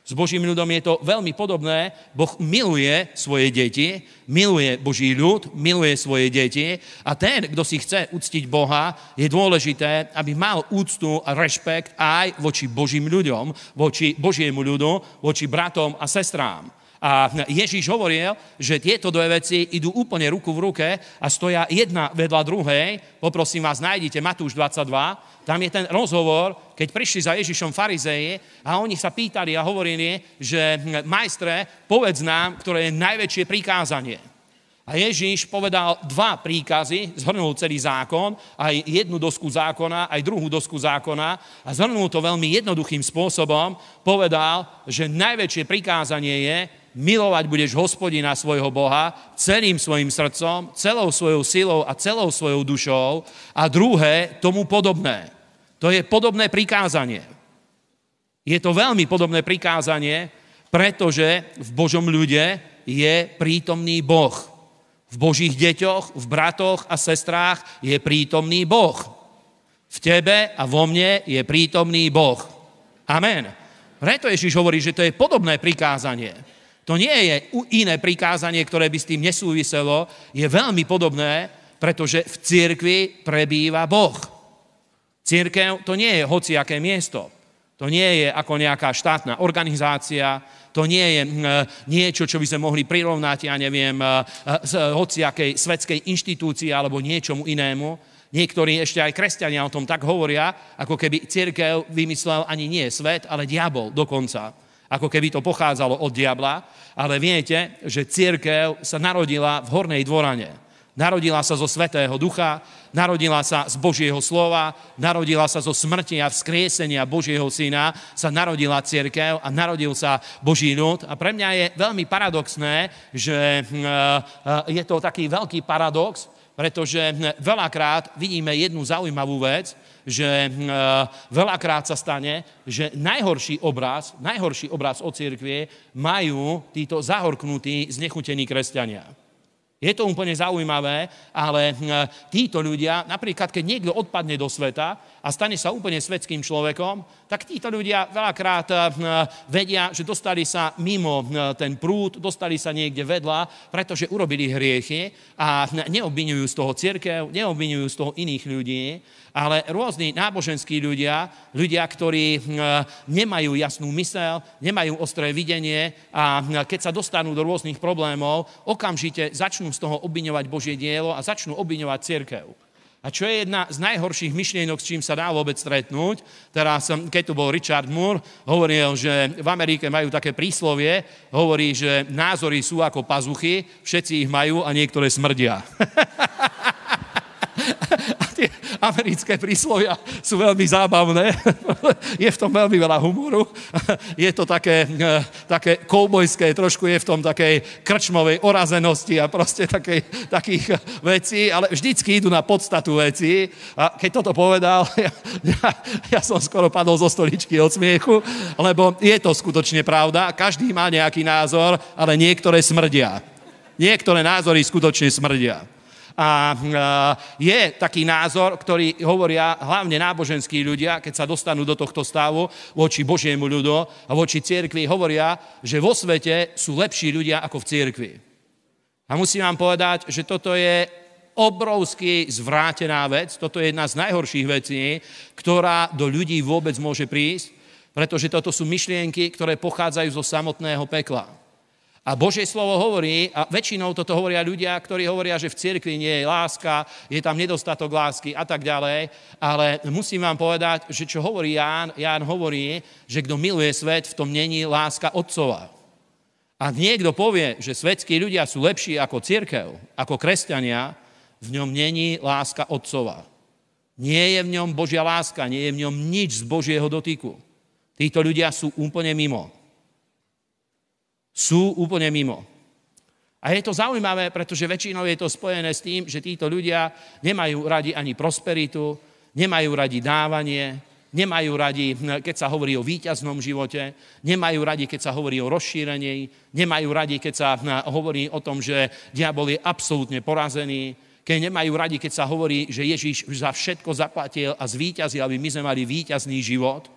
S Božím ľudom je to veľmi podobné. Boh miluje svoje deti, miluje Boží ľud, miluje svoje deti a ten, kto si chce uctiť Boha, je dôležité, aby mal úctu a rešpekt aj voči Božím ľuďom, voči Božiemu ľudu, voči bratom a sestrám. A Ježíš hovoril, že tieto dve veci idú úplne ruku v ruke a stoja jedna vedľa druhej. Poprosím vás, nájdite Matúš 22. Tam je ten rozhovor, keď prišli za Ježišom farizeji a oni sa pýtali a hovorili, že majstre, povedz nám, ktoré je najväčšie prikázanie. A Ježíš povedal dva príkazy, zhrnul celý zákon, aj jednu dosku zákona, aj druhú dosku zákona a zhrnul to veľmi jednoduchým spôsobom. Povedal, že najväčšie prikázanie je: milovať budeš Hospodina svojho Boha celým svojim srdcom, celou svojou silou a celou svojou dušou. A druhé, tomu podobné. To je podobné prikázanie. Je to veľmi podobné prikázanie, pretože v Božom ľude je prítomný Boh. V Božích deťoch, v bratoch a sestrách je prítomný Boh. V tebe a vo mne je prítomný Boh. Amen. Preto Ježiš hovorí, že to je podobné prikázanie. To nie je iné prikázanie, ktoré by s tým nesúviselo. Je veľmi podobné, pretože v cirkvi prebýva Boh. Cirkev to nie je hociaké miesto. To nie je ako nejaká štátna organizácia. To nie je niečo, čo by sme mohli prirovnať, ja neviem, hociakej svetskej inštitúcii alebo niečomu inému. Niektorí ešte aj kresťania o tom tak hovoria, ako keby cirkev vymyslel ani nie svet, ale diabol dokonca. Ako keby to pochádzalo od diabla, ale viete, že cirkev sa narodila v Hornej Dvorane. Narodila sa zo Svätého Ducha, narodila sa z Božieho slova, narodila sa zo smrti a vzkriesenia Božieho syna, sa narodila cirkev a narodil sa Boží ľud. A pre mňa je veľmi paradoxné, že je to taký veľký paradox, pretože veľakrát vidíme jednu zaujímavú vec, že veľakrát sa stane, že najhorší obraz o cirkvi majú títo zahorknutí, znechutení kresťania. Je to úplne zaujímavé, ale títo ľudia, napríklad keď niekto odpadne do sveta a stane sa úplne svetským človekom, tak títo ľudia veľakrát vedia, že dostali sa mimo ten prúd, dostali sa niekde vedľa, pretože urobili hriechy a neobviňujú z toho cirkev, neobviňujú z toho iných ľudí, ale rôzni náboženskí ľudia, ktorí nemajú jasnú myseľ, nemajú ostré videnie a keď sa dostanú do rôznych problémov, okamžite začnú z toho obviňovať Božie dielo a začnú obviňovať cirkev. A čo je jedna z najhorších myšlienok, s čím sa dá vôbec stretnúť? Teraz, keď tu bol Richard Moore, hovoril, že v Amerike majú také príslovie, hovorí, že názory sú ako pazuchy, všetci ich majú a niektoré smrdia. Americké príslovia sú veľmi zábavné, je v tom veľmi veľa humoru, je to také koubojské, trošku je v tom takej krčmovej orazenosti a proste takých vecí, ale vždycky idú na podstatu vecí a keď toto povedal, ja som skoro padol zo stoličky od smiechu, lebo je to skutočne pravda, každý má nejaký názor, ale niektoré smrdia. Niektoré názory skutočne smrdia. A je taký názor, ktorý hovoria hlavne náboženskí ľudia, keď sa dostanú do tohto stavu voči Božiemu ľudu a voči cirkvi, hovoria, že vo svete sú lepší ľudia ako v cirkvi. A musím vám povedať, že toto je obrovský zvrátená vec, toto je jedna z najhorších vecí, ktorá do ľudí vôbec môže prísť, pretože toto sú myšlienky, ktoré pochádzajú zo samotného pekla. A Božie slovo hovorí, a väčšinou toto hovoria ľudia, ktorí hovoria, že v cirkvi nie je láska, je tam nedostatok lásky a tak ďalej, ale musím vám povedať, že čo hovorí Ján hovorí, že kto miluje svet, v tom není láska Otcova. A niekto povie, že svetskí ľudia sú lepší ako cirkev, ako kresťania, v ňom není láska Otcova. Nie je v ňom Božia láska, nie je v ňom nič z Božieho dotyku. Títo ľudia sú úplne mimo. Sú úplne mimo. A je to zaujímavé, pretože väčšinou je to spojené s tým, že títo ľudia nemajú radi ani prosperitu, nemajú radi dávanie, nemajú radi, keď sa hovorí o víťaznom živote, nemajú radi, keď sa hovorí o rozšírení, nemajú radi, keď sa hovorí o tom, že diabol je absolútne porazený, keď nemajú radi, keď sa hovorí, že Ježiš za všetko zaplatil a zvíťazil, aby my sme mali víťazný život.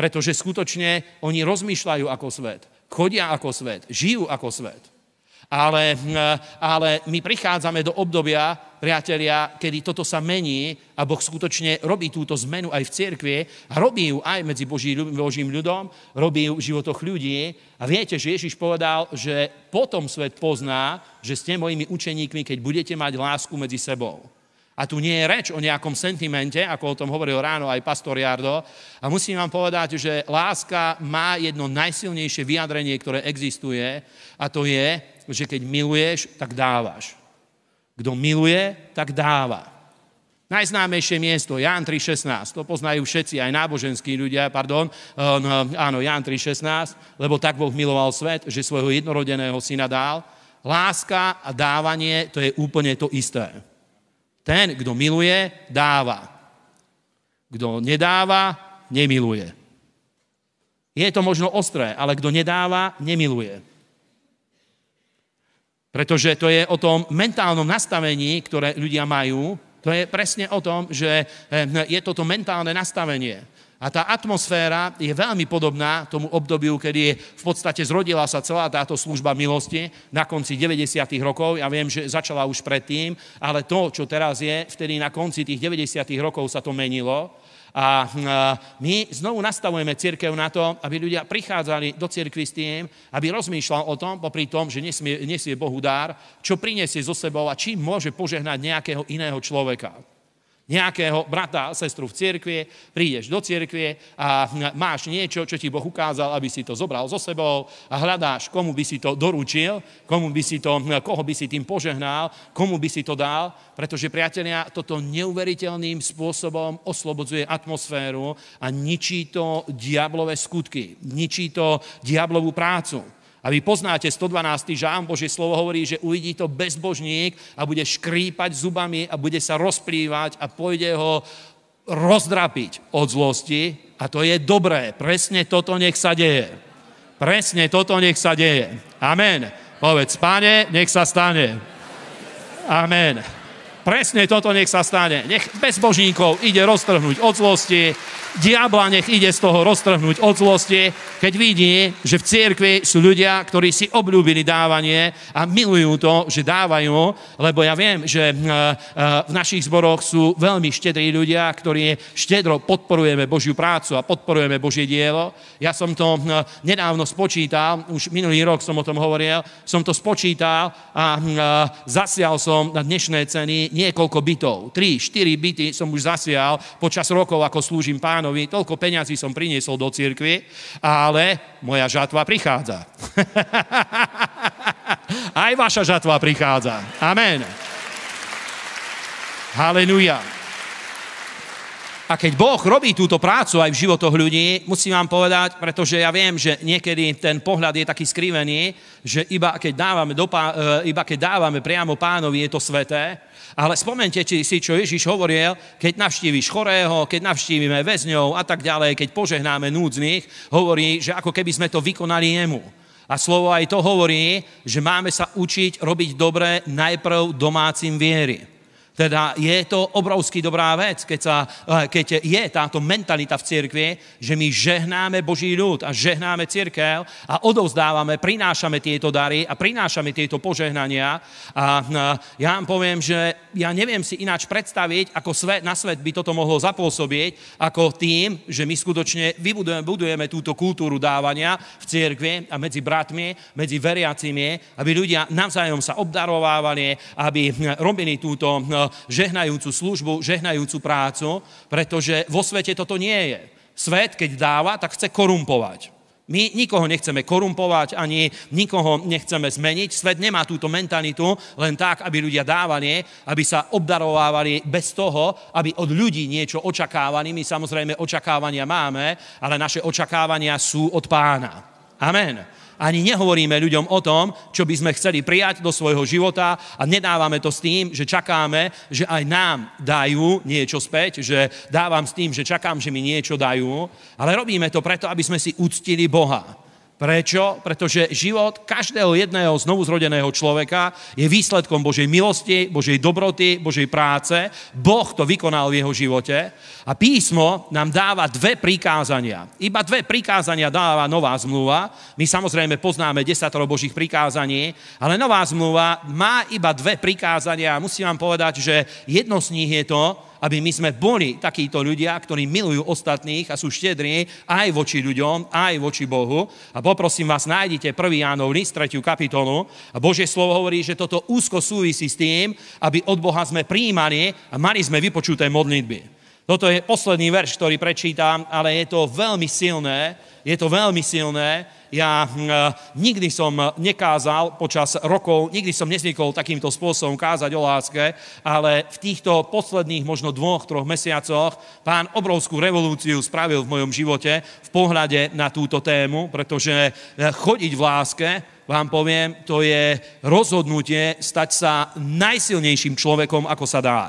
Pretože skutočne oni rozmýšľajú ako svet, chodia ako svet, žijú ako svet. Ale my prichádzame do obdobia, priatelia, kedy toto sa mení a Boh skutočne robí túto zmenu aj v cirkvi a robí ju aj medzi Božím ľudom, robí ju v životoch ľudí. A viete, že Ježiš povedal, že potom svet pozná, že ste mojimi učeníkmi, keď budete mať lásku medzi sebou. A tu nie je reč o nejakom sentimente, ako o tom hovoril ráno aj pastor Jardo. A musím vám povedať, že láska má jedno najsilnejšie vyjadrenie, ktoré existuje, a to je, že keď miluješ, tak dávaš. Kto miluje, tak dáva. Najznámejšie miesto, Ján 3,16, to poznajú všetci, aj náboženskí ľudia, áno, Ján 3,16, lebo tak Boh miloval svet, že svojho jednorodeného syna dal. Láska a dávanie, to je úplne to isté. Ten, kto miluje, dáva. Kto nedáva, nemiluje. Je to možno ostré, ale kto nedáva, nemiluje. Pretože to je o tom mentálnom nastavení, ktoré ľudia majú. To je presne o tom, že je toto mentálne nastavenie. A tá atmosféra je veľmi podobná tomu obdobiu, kedy v podstate zrodila sa celá táto služba milosti na konci 90. rokov. Ja viem, že začala už predtým, ale to, čo teraz je, vtedy na konci tých 90. rokov sa to menilo. A my znovu nastavujeme cirkev na to, aby ľudia prichádzali do cirkvi s tým, aby rozmýšľal o tom, popri tom, že nesie Bohu dár, čo prinesie zo sebou a čím môže požehnať nejakého iného človeka. Nejakého brata, sestru v cirkvi, prídeš do cirkvi a máš niečo, čo ti Boh ukázal, aby si to zobral so sebou a hľadáš, komu by si to doručil, koho by si tým požehnal, komu by si to dal, pretože, priatelia, toto neuveriteľným spôsobom oslobodzuje atmosféru a ničí to diablové skutky, ničí to diablovú prácu. A vy poznáte 112. žalm, Božie slovo hovorí, že uvidí to bezbožník a bude škrípať zubami a bude sa rozplývať a pôjde ho rozdrapiť od zlosti. A to je dobré. Presne toto nech sa deje. Presne toto nech sa deje. Amen. Povedz, Pane, nech sa stane. Amen. Presne toto nech sa stane. Nech bezbožníkov ide roztrhnúť od zlosti, diabla nech ide z toho roztrhnúť od zlosti, keď vidí, že v cirkvi sú ľudia, ktorí si obľúbili dávanie a milujú to, že dávajú, lebo ja viem, že v našich zboroch sú veľmi štedrí ľudia, ktorí štedro podporujeme Božiu prácu a podporujeme Božie dielo. Ja som to nedávno spočítal, už minulý rok som o tom hovoril, som to spočítal a zasial som na dnešné ceny niekoľko bytov. 3-4 byty som už zasial počas rokov, ako slúžim Pánovi. Toľko peňazí som priniesol do cirkvi, ale moja žatva prichádza. Aj vaša žatva prichádza. Amen. Halleluja. A keď Boh robí túto prácu aj v životoch ľudí, musím vám povedať, pretože ja viem, že niekedy ten pohľad je taký skrivený, že iba keď dávame priamo Pánovi, je to sveté. Ale spomente si, čo Ježiš hovoril, keď navštíviš chorého, keď navštívime väzňov a tak ďalej, keď požehnáme núdznych, hovorí, že ako keby sme to vykonali jemu. A slovo aj to hovorí, že máme sa učiť robiť dobre najprv domácim viery. Teda je to obrovský dobrá vec, keď je táto mentalita v cirkvi, že my žehnáme Boží ľud a žehnáme cirkev a odovzdávame, prinášame tieto dary a prinášame tieto požehnania. A ja vám poviem, že ja neviem si ináč predstaviť, ako na svet by toto mohlo zapôsobiť, ako tým, že my skutočne budujeme túto kultúru dávania v cirkvi a medzi bratmi, medzi veriacimi, aby ľudia navzájom sa obdarovávali, aby robili túto žehnajúcu službu, žehnajúcu prácu, pretože vo svete toto nie je. Svet, keď dáva, tak chce korumpovať. My nikoho nechceme korumpovať, ani nikoho nechceme zmeniť. Svet nemá túto mentalitu len tak, aby ľudia dávali, aby sa obdarovávali bez toho, aby od ľudí niečo očakávali. My samozrejme očakávania máme, ale naše očakávania sú od Pána. Amen. Ani nehovoríme ľuďom o tom, čo by sme chceli prijať do svojho života a nedávame to s tým, že čakáme, že aj nám dajú niečo späť, že dávam s tým, že čakám, že mi niečo dajú, ale robíme to preto, aby sme si uctili Boha. Prečo? Pretože život každého jedného znovuzrodeného človeka je výsledkom Božej milosti, Božej dobroty, Božej práce. Boh to vykonal v jeho živote. A písmo nám dáva dve prikázania. Iba dve prikázania dáva Nová zmluva. My samozrejme poznáme 10 Božích prikázaní, ale Nová zmluva má iba dve prikázania. Musím vám povedať, že jedno z nich je to, aby my sme boli takíto ľudia, ktorí milujú ostatných a sú štedrí aj voči ľuďom, aj voči Bohu. A poprosím vás, nájdite 1. Jánov list, 3. kapitolu. A Božie slovo hovorí, že toto úzko súvisí s tým, aby od Boha sme prijímali a mali sme vypočuté modlitby. Toto je posledný verš, ktorý prečítam, ale je to veľmi silné. Je to veľmi silné. Ja nikdy som nekázal počas rokov, nikdy som nezvykol takýmto spôsobom kázať o láske, ale v týchto posledných možno 2-3 mesiacoch Pán obrovskú revolúciu spravil v mojom živote v pohľade na túto tému, pretože chodiť v láske, vám poviem, to je rozhodnutie stať sa najsilnejším človekom, ako sa dá.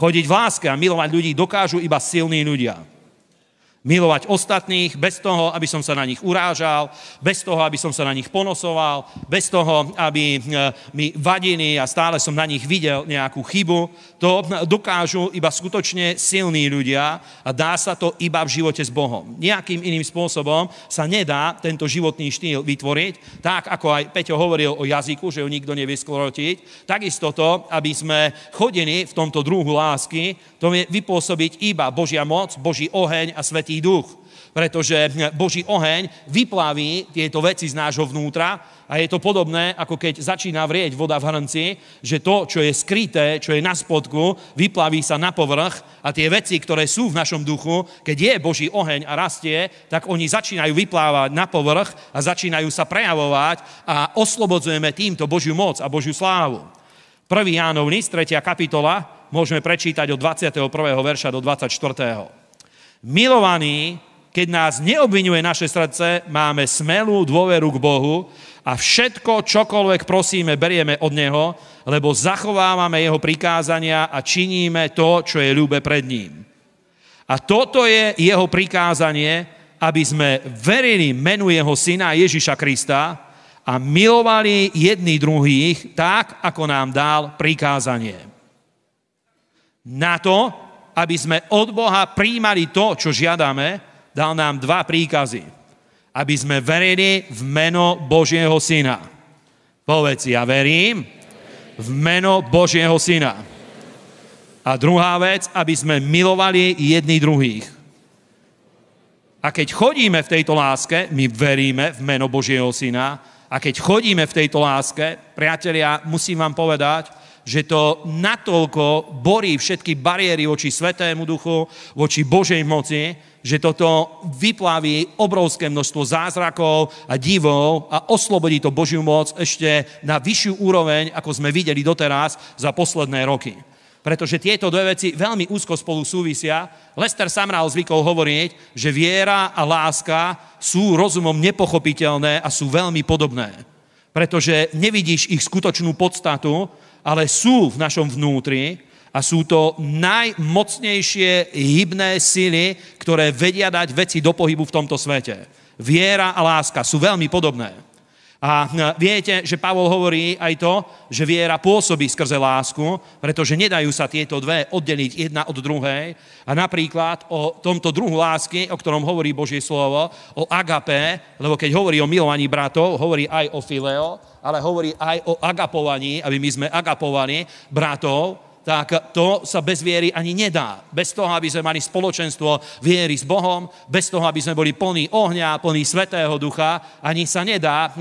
Chodiť v láske a milovať ľudí dokážu iba silní ľudia. Milovať ostatných bez toho, aby som sa na nich urážal, bez toho, aby som sa na nich ponosoval, bez toho, aby mi vadili a stále som na nich videl nejakú chybu. To dokážu iba skutočne silní ľudia a dá sa to iba v živote s Bohom. Nejakým iným spôsobom sa nedá tento životný štýl vytvoriť, tak ako aj Peťo hovoril o jazyku, že ho nikto nevie skrotiť. Takisto to, aby sme chodili v tomto druhu lásky, to vie vypôsobiť iba Božia moc, Boží oheň a Svätý Duch, pretože Boží oheň vyplaví tieto veci z nášho vnútra a je to podobné, ako keď začína vrieť voda v hrnci, že to, čo je skryté, čo je na spodku, vyplaví sa na povrch a tie veci, ktoré sú v našom duchu, keď je Boží oheň a rastie, tak oni začínajú vyplávať na povrch a začínajú sa prejavovať a oslobodzujeme týmto Božiu moc a Božiu slávu. 1. Jánov list, 3. kapitola, môžeme prečítať od 21. verša do 24. Milovaní, keď nás neobviňuje naše srdce, máme smelú dôveru k Bohu a všetko, čokoľvek prosíme, berieme od Neho, lebo zachovávame Jeho prikázania a činíme to, čo je ľúbe pred ním. A toto je Jeho prikázanie, aby sme verili menu Jeho Syna Ježiša Krista a milovali jedni druhých tak, ako nám dal prikázanie. Na to, aby sme od Boha prijímali to, čo žiadame, dal nám dva príkazy. Aby sme verili v meno Božieho Syna. Povedz si, ja verím v meno Božieho Syna. A druhá vec, aby sme milovali jedni druhých. A keď chodíme v tejto láske, my veríme v meno Božieho Syna. A keď chodíme v tejto láske, priatelia, musím vám povedať, že to natoľko borí všetky bariéry voči Svätému Duchu, voči Božej moci, že toto vyplaví obrovské množstvo zázrakov a divov a oslobodí to Božiu moc ešte na vyššiu úroveň, ako sme videli doteraz za posledné roky. Pretože tieto dve veci veľmi úzko spolu súvisia. Lester Sumrall zvykol hovoriť, že viera a láska sú rozumom nepochopiteľné a sú veľmi podobné. Pretože nevidíš ich skutočnú podstatu, ale sú v našom vnútri a sú to najmocnejšie hybné sily, ktoré vedia dať veci do pohybu v tomto svete. Viera a láska sú veľmi podobné. A viete, že Pavol hovorí aj to, že viera pôsobí skrze lásku, pretože nedajú sa tieto dve oddeliť jedna od druhej. A napríklad o tomto druhu lásky, o ktorom hovorí Božie slovo, o agape, lebo keď hovorí o milovaní bratov, hovorí aj o fileo, ale hovorí aj o agapovaní, aby my sme agapovali bratov, tak to sa bez viery ani nedá. Bez toho, aby sme mali spoločenstvo viery s Bohom, bez toho, aby sme boli plní ohňa, plní Svätého Ducha, ani sa nedá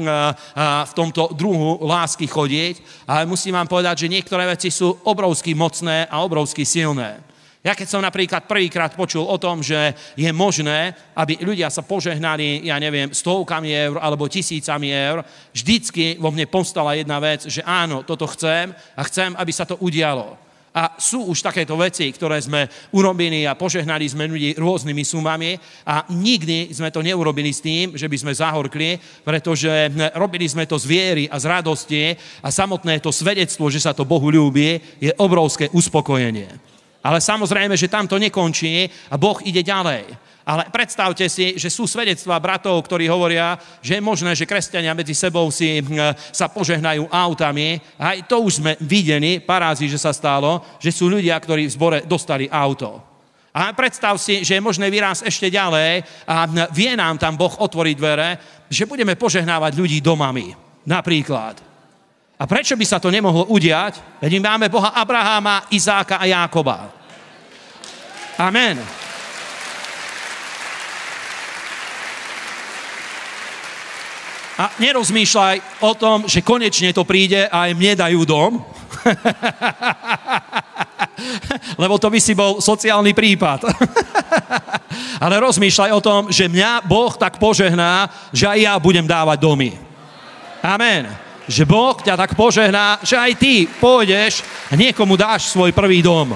v tomto druhu lásky chodiť. Ale musím vám povedať, že niektoré veci sú obrovsky mocné a obrovsky silné. Ja keď som napríklad prvýkrát počul o tom, že je možné, aby ľudia sa požehnali, ja neviem, 100 eur alebo 1000 eur, vždycky vo mne povstala jedna vec, že áno, toto chcem a chcem, aby sa to udialo. A sú už takéto veci, ktoré sme urobili a požehnali sme ľudí rôznymi sumami a nikdy sme to neurobili s tým, že by sme zahorkli, pretože robili sme to z viery a z radosti a samotné to svedectvo, že sa to Bohu ľúbi, je obrovské uspokojenie. Ale samozrejme, že tam to nekončí a Boh ide ďalej. Ale predstavte si, že sú svedectvá bratov, ktorí hovoria, že je možné, že kresťania medzi sebou sa požehnajú autami. Aj to už sme videli, parázi, že sa stalo, že sú ľudia, ktorí v zbore dostali auto. A predstav si, že je možné výraz ešte ďalej a vie nám tam Boh otvoriť dvere, že budeme požehnávať ľudí domami, napríklad. A prečo by sa to nemohlo udiať? Veď máme Boha Abraháma, Izáka a Jákoba. Amen. A nerozmýšľaj o tom, že konečne to príde a aj mne dajú dom. Lebo to by si bol sociálny prípad. Ale rozmýšľaj o tom, že mňa Boh tak požehná, že aj ja budem dávať domy. Amen. Že Boh ťa tak požehná, že aj ty pôjdeš a niekomu dáš svoj prvý dom.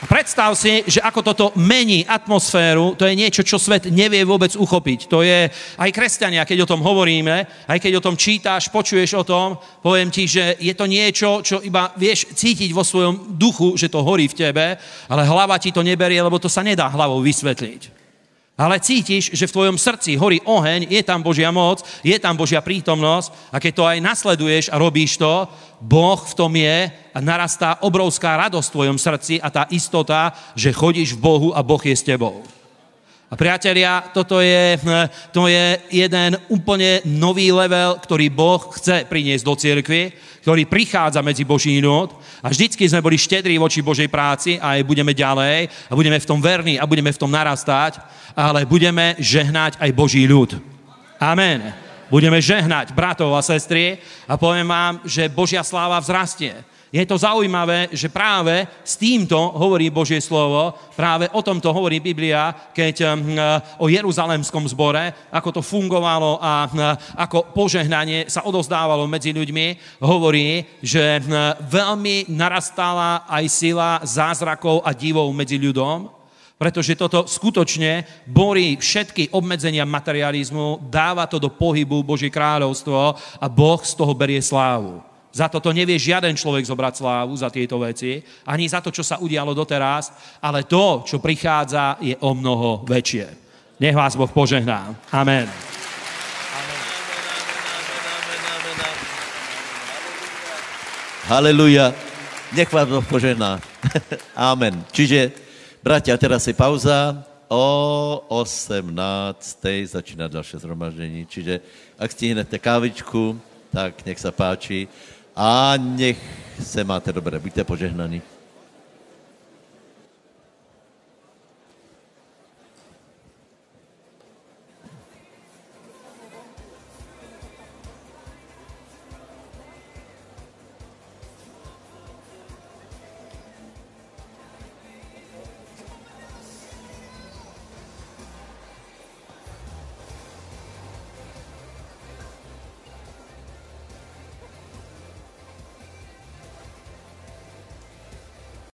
Predstav si, že ako toto mení atmosféru, to je niečo, čo svet nevie vôbec uchopiť. To je aj kresťania, keď o tom hovoríme, aj keď o tom čítáš, počuješ o tom, poviem ti, že je to niečo, čo iba vieš cítiť vo svojom duchu, že to horí v tebe, ale hlava ti to neberie, lebo to sa nedá hlavou vysvetliť. Ale cítiš, že v tvojom srdci horí oheň, je tam Božia moc, je tam Božia prítomnosť a keď to aj nasleduješ a robíš to, Boh v tom je a narastá obrovská radosť v tvojom srdci a tá istota, že chodíš v Bohu a Boh je s tebou. A priatelia, toto je, to je jeden úplne nový level, ktorý Boh chce priniesť do cirkvi, ktorý prichádza medzi Boží ľud a vždycky sme boli štedrí voči Božej práci a aj budeme ďalej a budeme v tom verní a budeme v tom narastať, ale budeme žehnať aj Boží ľud. Amen. Budeme žehnať bratov a sestry a poviem vám, že Božia sláva vzrastie. Je to zaujímavé, že práve s týmto hovorí Božie slovo, práve o tomto hovorí Biblia, keď o Jeruzalemskom zbore, ako to fungovalo a ako požehnanie sa odozdávalo medzi ľuďmi, hovorí, že veľmi narastala aj sila zázrakov a divov medzi ľuďom, pretože toto skutočne borí všetky obmedzenia materializmu, dáva to do pohybu Božie kráľovstvo a Boh z toho berie slávu. Za toto nevie žiaden človek zobrať slávu za tieto veci, ani za to, čo sa udialo doteraz, ale to, čo prichádza, je o mnoho väčšie. Nech vás Boh požehná. Amen. Halelujá. Nech vás Boh požehná. Amen. Čiže, bratia, teraz je pauza. O 18.00 začína ďalšie zhromaždenie. Čiže, ak stihnete kávičku, tak nech sa páči. A nech se máte dobré, buďte požehnaní.